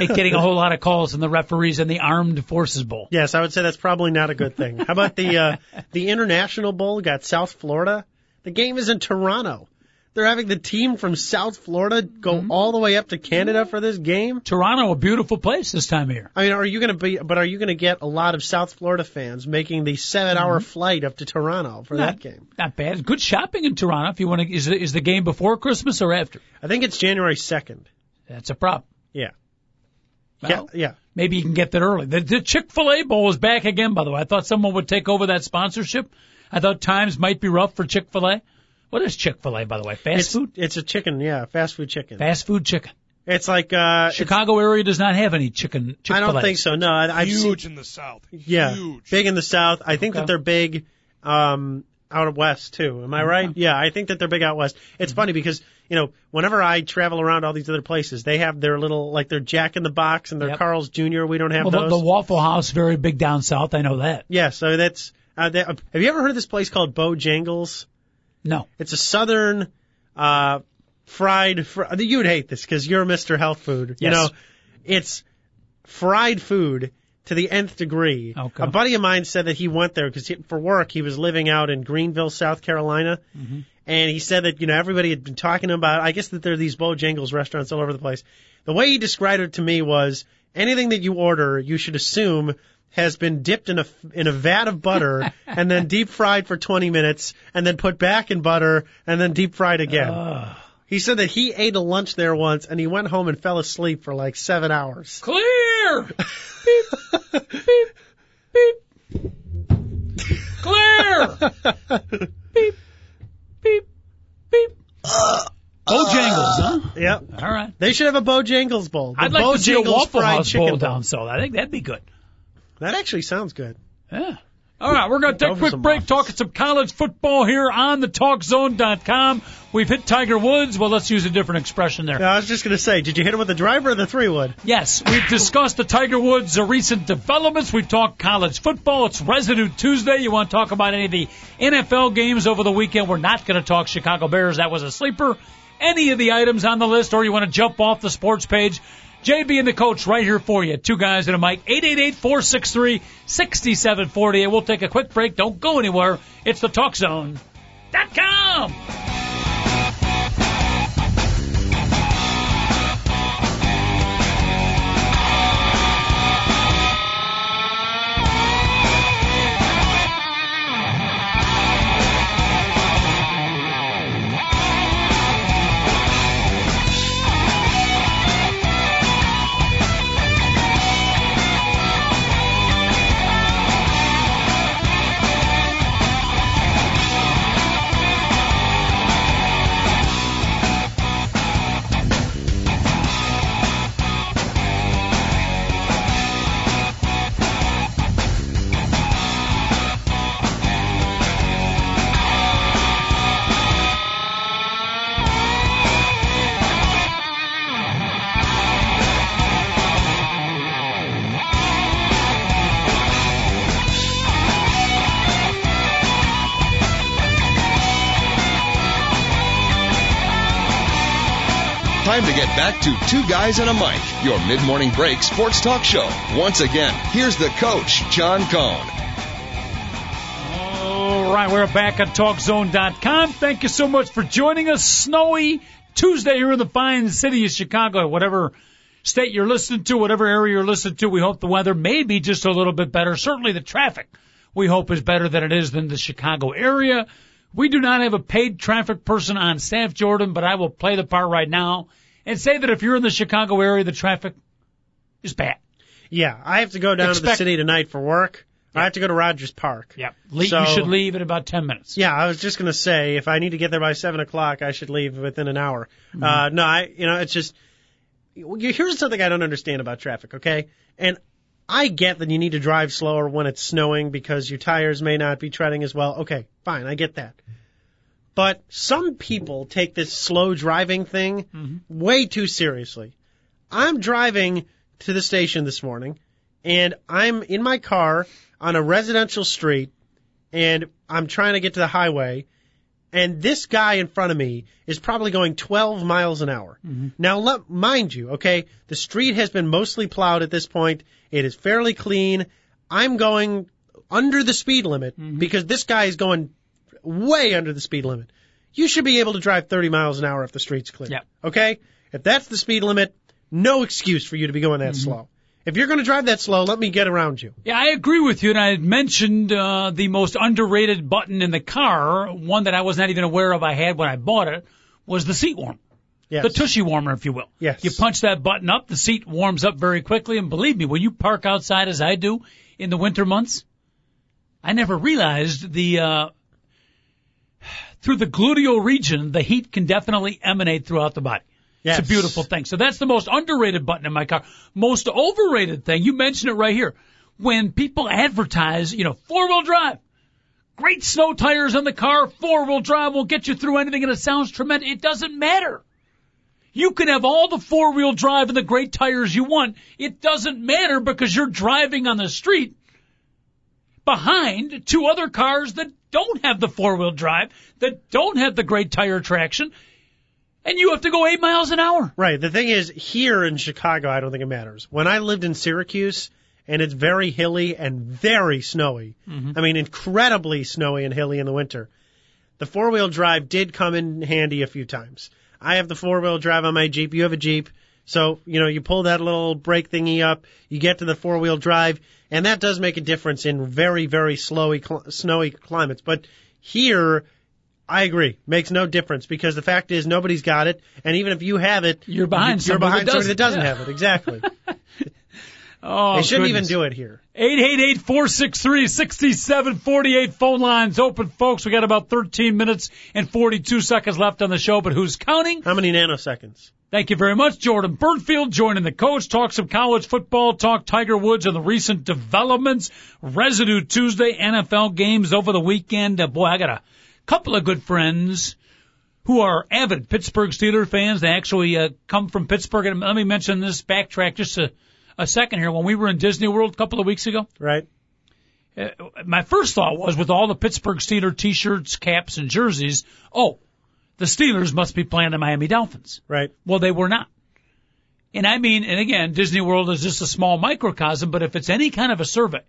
at getting a whole lot of calls from the referees in the Armed Forces Bowl. Yes, I would say that's probably not a good thing. How about the International Bowl? Got South Florida. The game is in Toronto. They're having the team from South Florida go all the way up to Canada for this game. Toronto, a beautiful place this time of year. I mean, are you going to get a lot of South Florida fans making the 7-hour flight up to Toronto for that game? Not bad. Good shopping in Toronto if you want to. Is the game before Christmas or after? I think it's January 2nd. That's a problem. Yeah. Well, yeah. Maybe you can get that early. The Chick-fil-A Bowl is back again, by the way. I thought someone would take over that sponsorship. I thought times might be rough for Chick-fil-A. What is Chick-fil-A, by the way? Fast food? It's a chicken, yeah, fast food chicken. Fast food chicken. It's like Chicago area does not have any Chick-fil-A. I don't think so. No, I've huge seen, in the South. Yeah, huge. Big in the South. I think that they're big out west too. Am I right? Yeah, I think that they're big out west. It's funny because you know whenever I travel around all these other places, they have their little like their Jack in the Box and their Carl's Jr. We don't have those. The Waffle House very big down south. I know that. Yeah, so that's. Have you ever heard of this place called Bojangles? No. It's a southern fried – you would hate this because you're Mr. Health Food. Yes. You know, it's fried food to the nth degree. Okay. A buddy of mine said that he went there because for work he was living out in Greenville, South Carolina, and he said that, you know, everybody had been talking about – I guess that there are these Bojangles restaurants all over the place. The way he described it to me was anything that you order, you should assume – has been dipped in a vat of butter and then deep fried for 20 minutes and then put back in butter and then deep fried again. He said that he ate a lunch there once and he went home and fell asleep for like 7 hours. Clear! Beep, beep, beep. Clear! Beep, beep, beep. Bojangles, huh? Yep. All right. They should have a Bojangles bowl. I'd like to see a Waffle House bowl down south. I think that'd be good. That actually sounds good. Yeah. All right, we're going to take a quick break, talking some college football here on the TalkZone.com. We've hit Tiger Woods. Well, let's use a different expression there. No, I was just going to say, did you hit him with the driver or the three-wood? Yes, we've discussed the Tiger Woods' recent developments. We've talked college football. It's Residue Tuesday. You want to talk about any of the NFL games over the weekend? We're not going to talk Chicago Bears. That was a sleeper. Any of the items on the list, or you want to jump off the sports page, JB and the coach right here for you. Two guys and a mic. 888-463-6748. We'll take a quick break. Don't go anywhere. It's the TalkZone.com. time to get back to Two Guys and a Mic, your mid-morning break sports talk show. Once again, here's the coach, John Cohn. All right, we're back at TalkZone.com. Thank you so much for joining us. Snowy Tuesday here in the fine city of Chicago, whatever state you're listening to, whatever area you're listening to. We hope the weather may be just a little bit better. Certainly the traffic, we hope, is better than it is in the Chicago area. We do not have a paid traffic person on staff, Jordan, but I will play the part right now and say that if you're in the Chicago area, the traffic is bad. Yeah, I have to go down to the city tonight for work. Yep. I have to go to Rogers Park. Yeah, so, you should leave in about 10 minutes. Yeah, I was just going to say, if I need to get there by 7 o'clock, I should leave within an hour. Mm-hmm. It's just, here's something I don't understand about traffic, okay? And I get that you need to drive slower when it's snowing because your tires may not be treading as well. Okay, fine, I get that. But some people take this slow driving thing way too seriously. I'm driving to the station this morning, and I'm in my car on a residential street, and I'm trying to get to the highway, and this guy in front of me is probably going 12 miles an hour. Mm-hmm. Now, mind you, okay, the street has been mostly plowed at this point. It is fairly clean. I'm going under the speed limit because this guy is going way under the speed limit. You should be able to drive 30 miles an hour if the street's clear. Yep. Okay? If that's the speed limit, no excuse for you to be going that slow. If you're going to drive that slow, let me get around you. Yeah, I agree with you. And I had mentioned the most underrated button in the car, one that I was not even aware of I had when I bought it, was the seat warmer. Yes. The tushy warmer, if you will. Yes. You punch that button up, the seat warms up very quickly, and believe me, when you park outside as I do in the winter months, I never realized through the gluteal region, the heat can definitely emanate throughout the body. Yes. It's a beautiful thing. So that's the most underrated button in my car. Most overrated thing, you mentioned it right here, when people advertise, four-wheel drive. Great snow tires on the car, four-wheel drive will get you through anything, and it sounds tremendous. It doesn't matter. You can have all the four-wheel drive and the great tires you want. It doesn't matter because you're driving on the street behind two other cars that don't have the four-wheel drive, that don't have the great tire traction, and you have to go 8 miles an hour. Right. The thing is, here in Chicago, I don't think it matters. When I lived in Syracuse, and it's very hilly and very snowy, I mean, incredibly snowy and hilly in the winter, the four-wheel drive did come in handy a few times. I have the four-wheel drive on my Jeep. You have a Jeep. So, you pull that little brake thingy up, you get to the four-wheel drive, and that does make a difference in very, very snowy climates. But here, I agree, makes no difference because the fact is nobody's got it, and even if you have it, you're behind somebody that doesn't have it. Exactly. Oh, they shouldn't even do it here. 888-463-6748. Phone lines open, folks. We got about 13 minutes and 42 seconds left on the show, but who's counting? How many nanoseconds? Thank you very much. Jordan Burnfield joining the coach. Talk some college football. Talk Tiger Woods and the recent developments. Residue Tuesday, NFL games over the weekend. Boy, I got a couple of good friends who are avid Pittsburgh Steelers fans. They actually come from Pittsburgh. And let me mention this, backtrack just a second here. When we were in Disney World a couple of weeks ago, right? My first thought was, with all the Pittsburgh Steelers T-shirts, caps, and jerseys, oh, the Steelers must be playing the Miami Dolphins. Right. Well, they were not. And I mean, and again, Disney World is just a small microcosm, but if it's any kind of a survey,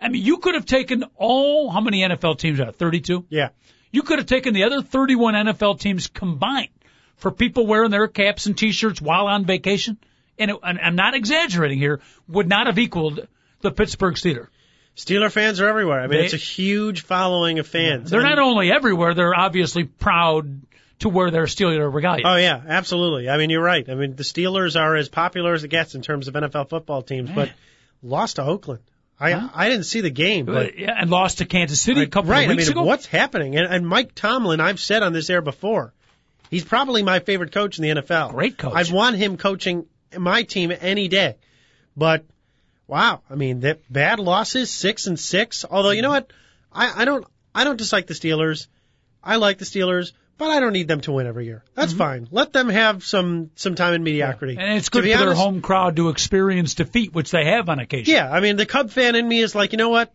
I mean, you could have taken how many NFL teams are there, 32? Yeah. You could have taken the other 31 NFL teams combined for people wearing their caps and T-shirts while on vacation. And I'm not exaggerating here, would not have equaled the Pittsburgh Steelers. Steeler fans are everywhere. I mean, it's a huge following of fans. They're not only everywhere, they're obviously proud to wear their Steeler regalia. Oh, yeah, absolutely. I mean, you're right. I mean, the Steelers are as popular as it gets in terms of NFL football teams, but lost to Oakland. I didn't see the game. But and lost to Kansas City a couple of weeks ago. Right, I mean, what's happening? And Mike Tomlin, I've said on this air before, he's probably my favorite coach in the NFL. Great coach. I'd want him coaching my team any day. But wow, I mean, that bad losses, 6-6. Although, you know what? I don't dislike the Steelers. I like the Steelers, but I don't need them to win every year. That's fine. Let them have some time in mediocrity. Yeah. And it's good for their home crowd to experience defeat, which they have on occasion. Yeah, I mean, the Cub fan in me is like, you know what?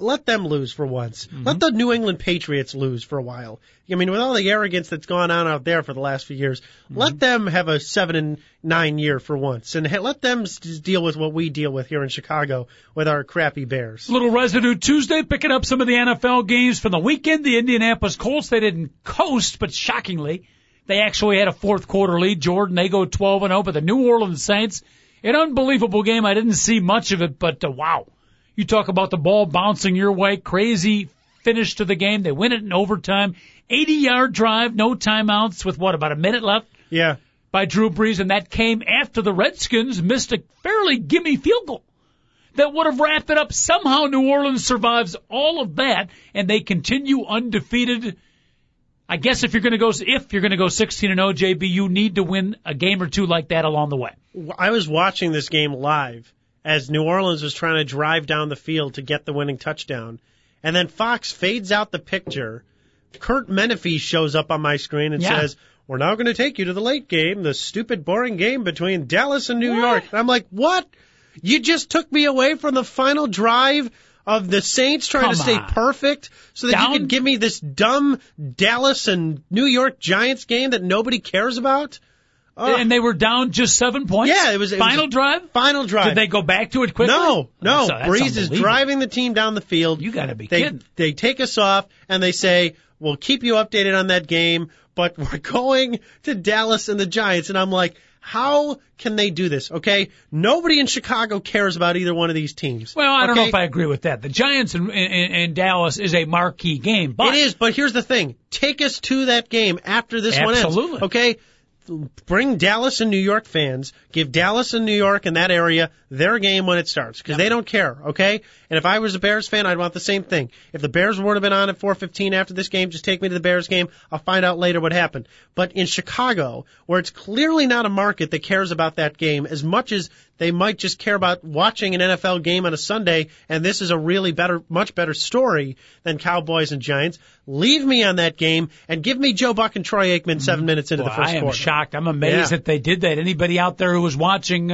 Let them lose for once. Mm-hmm. Let the New England Patriots lose for a while. I mean, with all the arrogance that's gone on out there for the last few years, mm-hmm. let them have a 7-9 year for once, and let them deal with what we deal with here in Chicago with our crappy Bears. Little residue Tuesday, picking up some of the NFL games from the weekend. The Indianapolis Colts, they didn't coast, but shockingly, they actually had a fourth quarter lead. Jordan, they go 12-0, but the New Orleans Saints, an unbelievable game. I didn't see much of it, but wow. You talk about the ball bouncing your way, crazy finish to the game. They win it in overtime. 80-yard drive, no timeouts with, what, about a minute left? Yeah. By Drew Brees, and that came after the Redskins missed a fairly gimme field goal that would have wrapped it up. Somehow New Orleans survives all of that, and they continue undefeated. I guess if you're going to go 16-0, JB, you need to win a game or two like that along the way. I was watching this game live as New Orleans was trying to drive down the field to get the winning touchdown. And then Fox fades out the picture. Curt Menefee shows up on my screen and says, "We're now going to take you to the late game, the stupid, boring game between Dallas and New York." And I'm like, what? You just took me away from the final drive of the Saints trying to stay perfect so that you could give me this dumb Dallas and New York Giants game that nobody cares about? And they were down just 7 points? Yeah, it was final drive? Final drive. Did they go back to it quickly? No. Breeze is driving the team down the field. You got to be kidding. They take us off, and they say, "We'll keep you updated on that game, but we're going to Dallas and the Giants." And I'm like, how can they do this? Okay, nobody in Chicago cares about either one of these teams. Well, I don't know if I agree with that. The Giants and Dallas is a marquee game. But it is, but here's the thing. Take us to that game after this one ends. Absolutely. Okay? Bring Dallas and New York fans, give Dallas and New York and that area their game when it starts, because they don't care, okay? And if I was a Bears fan, I'd want the same thing. If the Bears would have been on at 4:15 after this game, just take me to the Bears game. I'll find out later what happened. But in Chicago, where it's clearly not a market that cares about that game as much as they might just care about watching an NFL game on a Sunday, and this is a really much better story than Cowboys and Giants, leave me on that game and give me Joe Buck and Troy Aikman 7 minutes into the first quarter. I am shocked. I'm amazed that they did that. Anybody out there who was watching,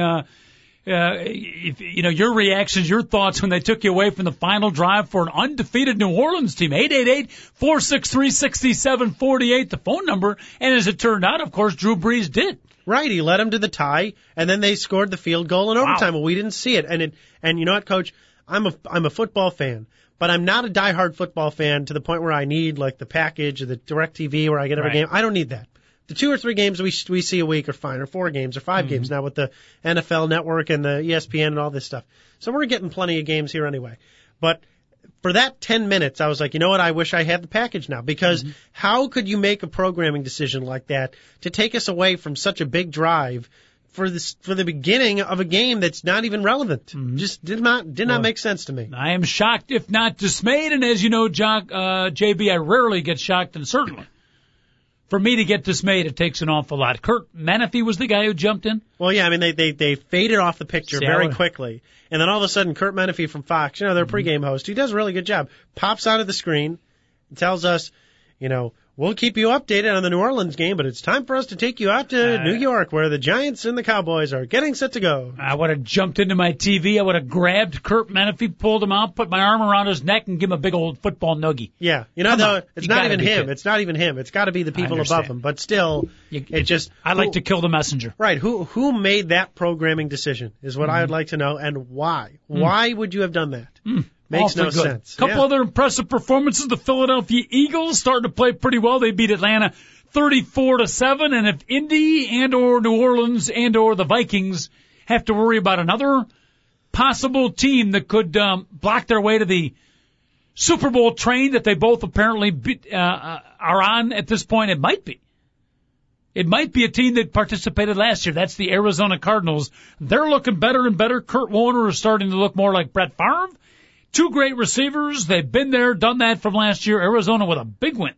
your reactions, your thoughts when they took you away from the final drive for an undefeated New Orleans team. 888-463-6748, the phone number. And as it turned out, of course, Drew Brees did. Right, he led them to the tie, and then they scored the field goal in overtime. Wow. Well, we didn't see it. And you know what, Coach? I'm a football fan, but I'm not a diehard football fan to the point where I need like the package or the DirecTV where I get every game. I don't need that. The 2 or 3 games we see a week are fine, or 4 games or 5 games now with the NFL Network and the ESPN and all this stuff. So we're getting plenty of games here anyway. But for that 10 minutes, I was like, you know what? I wish I had the package now, because how could you make a programming decision like that to take us away from such a big drive for the beginning of a game that's not even relevant? Just did not make sense to me. I am shocked, if not dismayed. And as you know, JB, I rarely get shocked, and certainly for me to get dismayed, it takes an awful lot. Curt Menefee was the guy who jumped in? Well, yeah, I mean, they faded off the picture very quickly. And then all of a sudden, Curt Menefee from Fox, their pregame host, he does a really good job, pops out of the screen and tells us, "We'll keep you updated on the New Orleans game, but it's time for us to take you out to New York, where the Giants and the Cowboys are getting set to go." I would have jumped into my TV. I would have grabbed Curt Menefee, pulled him out, put my arm around his neck, and give him a big old football noogie. Yeah. It's not even him. It's got to be the people above him. But still, I like to kill the messenger. Right. Who made that programming decision is what I would like to know, and why. Why would you have done that? Makes no sense. A couple other impressive performances. The Philadelphia Eagles starting to play pretty well. They beat Atlanta 34-7. And if Indy and/or New Orleans and/or the Vikings have to worry about another possible team that could block their way to the Super Bowl train that they both apparently are on at this point, it might be. It might be a team that participated last year. That's the Arizona Cardinals. They're looking better and better. Kurt Warner is starting to look more like Brett Favre. Two great receivers. They've been there, done that from last year. Arizona with a big win.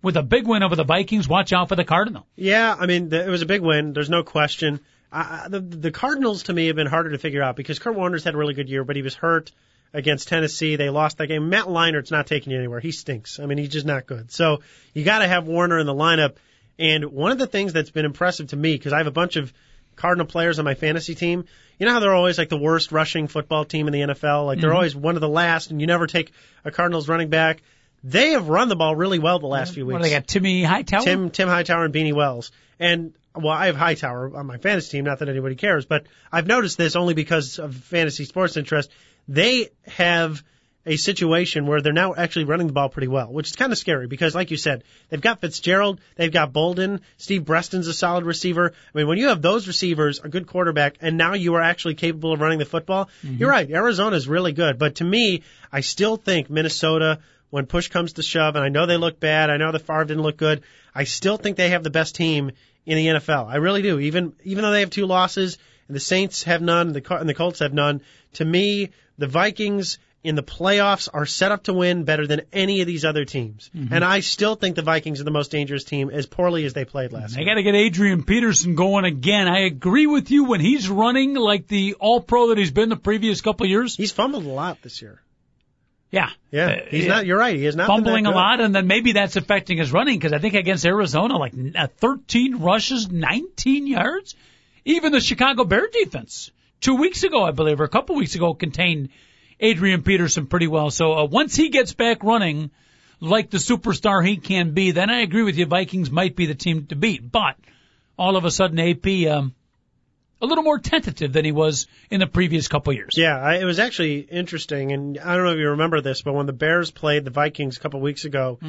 With a big win over the Vikings. Watch out for the Cardinal. Yeah, I mean, it was a big win. There's no question. The Cardinals, to me, have been harder to figure out because Kurt Warner's had a really good year, but he was hurt against Tennessee. They lost that game. Matt Leinert's not taking you anywhere. He stinks. I mean, he's just not good. So you got to have Warner in the lineup. And one of the things that's been impressive to me, because I have a bunch of Cardinal players on my fantasy team, you know how they're always like the worst rushing football team in the NFL? Like they're always one of the last, and you never take a Cardinals running back. They have run the ball really well the last few weeks. Well, they got Timmy Hightower? Tim Hightower and Beanie Wells. And, well, I have Hightower on my fantasy team, not that anybody cares, but I've noticed this only because of fantasy sports interest. They have a situation where they're now actually running the ball pretty well, which is kind of scary because, like you said, they've got Fitzgerald, they've got Bolden, Steve Breston's a solid receiver. I mean, when you have those receivers, a good quarterback, and now you are actually capable of running the football, you're right, Arizona's really good. But to me, I still think Minnesota, when push comes to shove, and I know they look bad, I know the Favre didn't look good, I still think they have the best team in the NFL. I really do. Even though they have two losses, and the Saints have none, and the Colts have none, to me, the Vikings in the playoffs are set up to win better than any of these other teams. And I still think the Vikings are the most dangerous team as poorly as they played last year. I got to get Adrian Peterson going again. I agree with you when he's running like the all-pro that he's been the previous couple of years. He's fumbled a lot this year. Yeah. He's not, you're right. He is not fumbling a lot, and then maybe that's affecting his running because I think against Arizona, like 13 rushes, 19 yards. Even the Chicago Bear defense 2 weeks ago, I believe, or a couple weeks ago, contained Adrian Peterson pretty well. So once he gets back running like the superstar he can be, then I agree with you, Vikings might be the team to beat. But all of a sudden, AP a little more tentative than he was in the previous couple of years. Yeah, it was actually interesting, and I don't know if you remember this, but when the Bears played the Vikings a couple of weeks ago,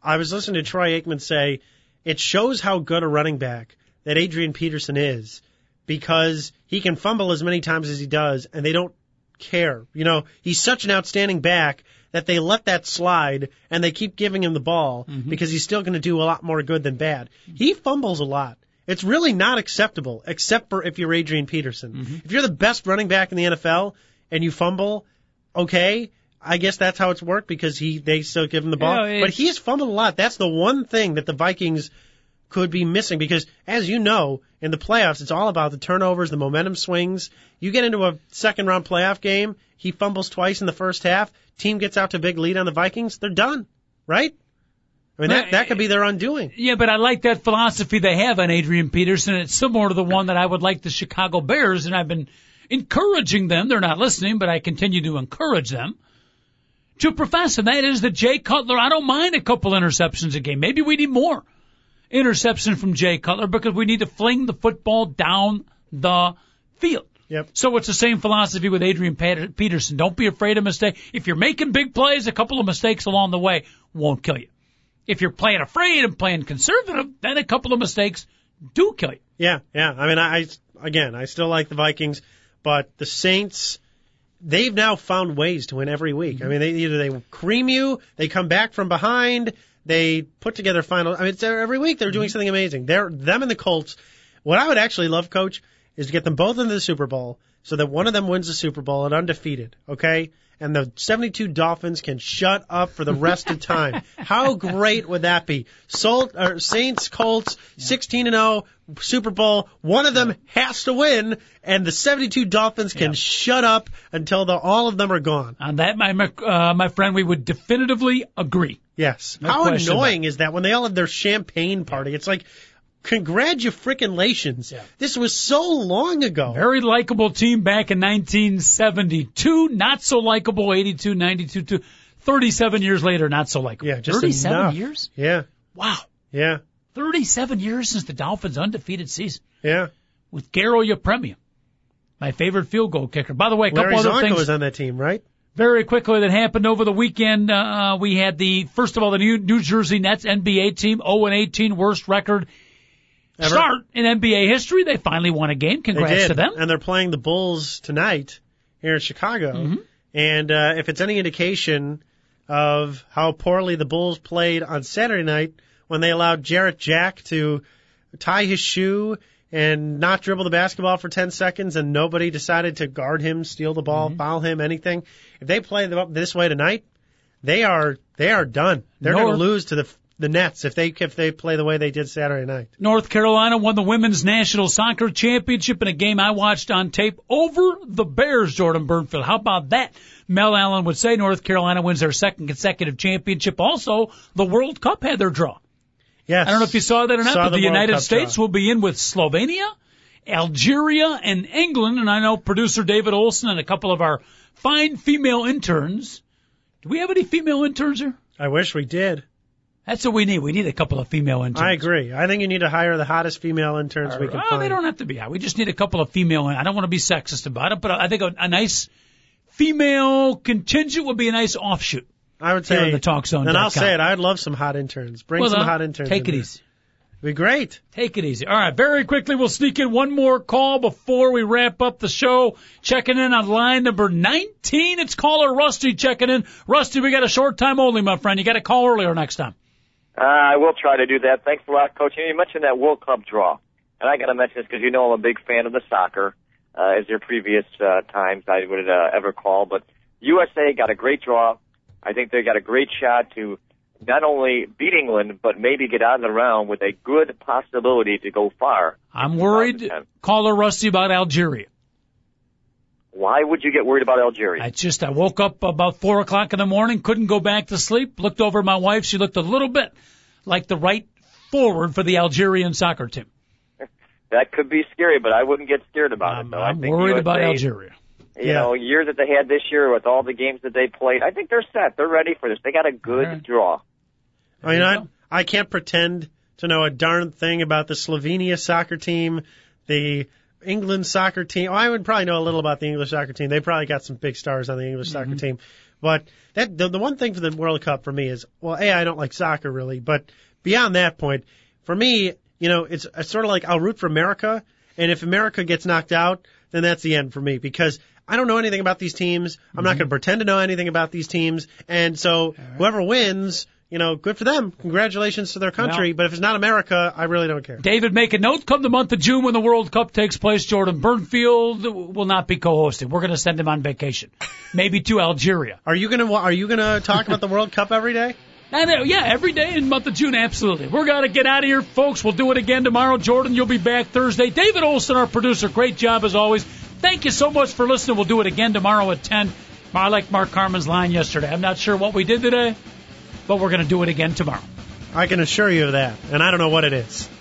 I was listening to Troy Aikman say, it shows how good a running back that Adrian Peterson is because he can fumble as many times as he does, and they don't care. You know, he's such an outstanding back that they let that slide and they keep giving him the ball because he's still going to do a lot more good than bad. He fumbles a lot. It's really not acceptable, except for if you're Adrian Peterson. If you're the best running back in the NFL and you fumble, okay, I guess that's how it's worked because they still give him the ball. Yeah, but he's fumbled a lot. That's the one thing that the Vikings could be missing because, as you know, in the playoffs, it's all about the turnovers, the momentum swings. You get into a second-round playoff game, he fumbles twice in the first half, team gets out to a big lead on the Vikings, they're done, right? I mean, that could be their undoing. Yeah, but I like that philosophy they have on Adrian Peterson. It's similar to the one that I would like the Chicago Bears, and I've been encouraging them. They're not listening, but I continue to encourage them to profess, and that is that Jay Cutler, I don't mind a couple interceptions a game. Maybe we need more interception from Jay Cutler because we need to fling the football down the field. Yep. So it's the same philosophy with Adrian Peterson. Don't be afraid of mistakes. If you're making big plays, a couple of mistakes along the way won't kill you. If you're playing afraid and playing conservative, then a couple of mistakes do kill you. Yeah. I mean, I still like the Vikings, but the Saints, they've now found ways to win every week. I mean, they cream you, they come back from behind, they put together final. I mean, it's every week they're doing something amazing. Them and the Colts. What I would actually love, Coach, is to get them both into the Super Bowl so that one of them wins the Super Bowl and undefeated, okay? And the 72 Dolphins can shut up for the rest of time. How great would that be? Saints, Colts, 16-0, Super Bowl. One of them has to win, and the 72 Dolphins can shut up until all of them are gone. On that, my friend, we would definitively agree. Yes. No question. How annoying is that when they all have their champagne party? It's like, congratulations. Yeah. This was so long ago. Very likable team back in 1972. Not so likable 82, 92, 37 years later, not so likable. Yeah, just 37 enough. Years? Yeah. Wow. Yeah. 37 years since the Dolphins' undefeated season. Yeah. With Garo Yepremian, my favorite field goal kicker. By the way, a couple Larry other Zonko things. Was on that team, right? Very quickly, that happened over the weekend. We had the New Jersey Nets NBA team, 0-18, worst record ever. Start in NBA history. They finally won a game. Congrats to them. And they're playing the Bulls tonight here in Chicago. And if it's any indication of how poorly the Bulls played on Saturday night when they allowed Jarrett Jack to tie his shoe and not dribble the basketball for 10 seconds and nobody decided to guard him, steal the ball, foul him, anything, if they play this way tonight, they are done. They're going to lose to the Nets if they play the way they did Saturday night. North Carolina won the Women's National Soccer Championship in a game I watched on tape over the Bears, Jordan Burnfield. How about that? Mel Allen would say North Carolina wins their second consecutive championship. Also, the World Cup had their draw. Yes. I don't know if you saw that or not, but the United States will be in with Slovenia Algeria and England, and I know producer David Olson and a couple of our fine female interns. Do we have any female interns here? I wish we did. That's what we need. We need a couple of female interns. I agree. I think you need to hire the hottest female interns we can find. They don't have to be hot. We just need a couple of female. I don't want to be sexist about it, but I think a nice female contingent would be a nice offshoot. I would say. The TalkZone.com. And I'll say it. I'd love some hot interns. Bring some hot interns. Take it easy. Be great. Take it easy. All right, very quickly, we'll sneak in one more call before we wrap up the show. Checking in on line number 19. It's caller Rusty checking in. Rusty, we got a short time only, my friend. You got to call earlier next time. I will try to do that. Thanks a lot, Coach. You mentioned that World Cup draw, and I got to mention this because you know I'm a big fan of the soccer, as your previous times I would ever call. But USA got a great draw. I think they got a great shot to not only beat England, but maybe get out of the round with a good possibility to go far. I'm worried, caller Rusty, about Algeria. Why would you get worried about Algeria? I woke up about 4 o'clock in the morning, couldn't go back to sleep, looked over at my wife. She looked a little bit like the right forward for the Algerian soccer team. That could be scary, but I wouldn't get scared about it, though. I'm worried about Algeria. You know, year that they had this year with all the games that they played, I think they're set. They're ready for this. They got a good draw. I mean, I can't pretend to know a darn thing about the Slovenia soccer team, the England soccer team. Oh, I would probably know a little about the English soccer team. They probably got some big stars on the English soccer team. But that the one thing for the World Cup for me is, well, A, I don't like soccer really. But beyond that point, for me, you know, it's sort of like I'll root for America. And if America gets knocked out, then that's the end for me because I don't know anything about these teams. I'm not going to pretend to know anything about these teams. And so whoever wins, you know, good for them. Congratulations to their country. Well, but if it's not America, I really don't care. David, make a note. Come the month of June when the World Cup takes place, Jordan Burnfield will not be co-hosting. We're going to send him on vacation, maybe to Algeria. Are you going to talk about the World Cup every day? Yeah, every day in the month of June, absolutely. We're going to get out of here, folks. We'll do it again tomorrow. Jordan, you'll be back Thursday. David Olson, our producer, great job as always. Thank you so much for listening. We'll do it again tomorrow at 10. I like Mark Carman's line yesterday. I'm not sure what we did today, but we're going to do it again tomorrow. I can assure you of that, and I don't know what it is.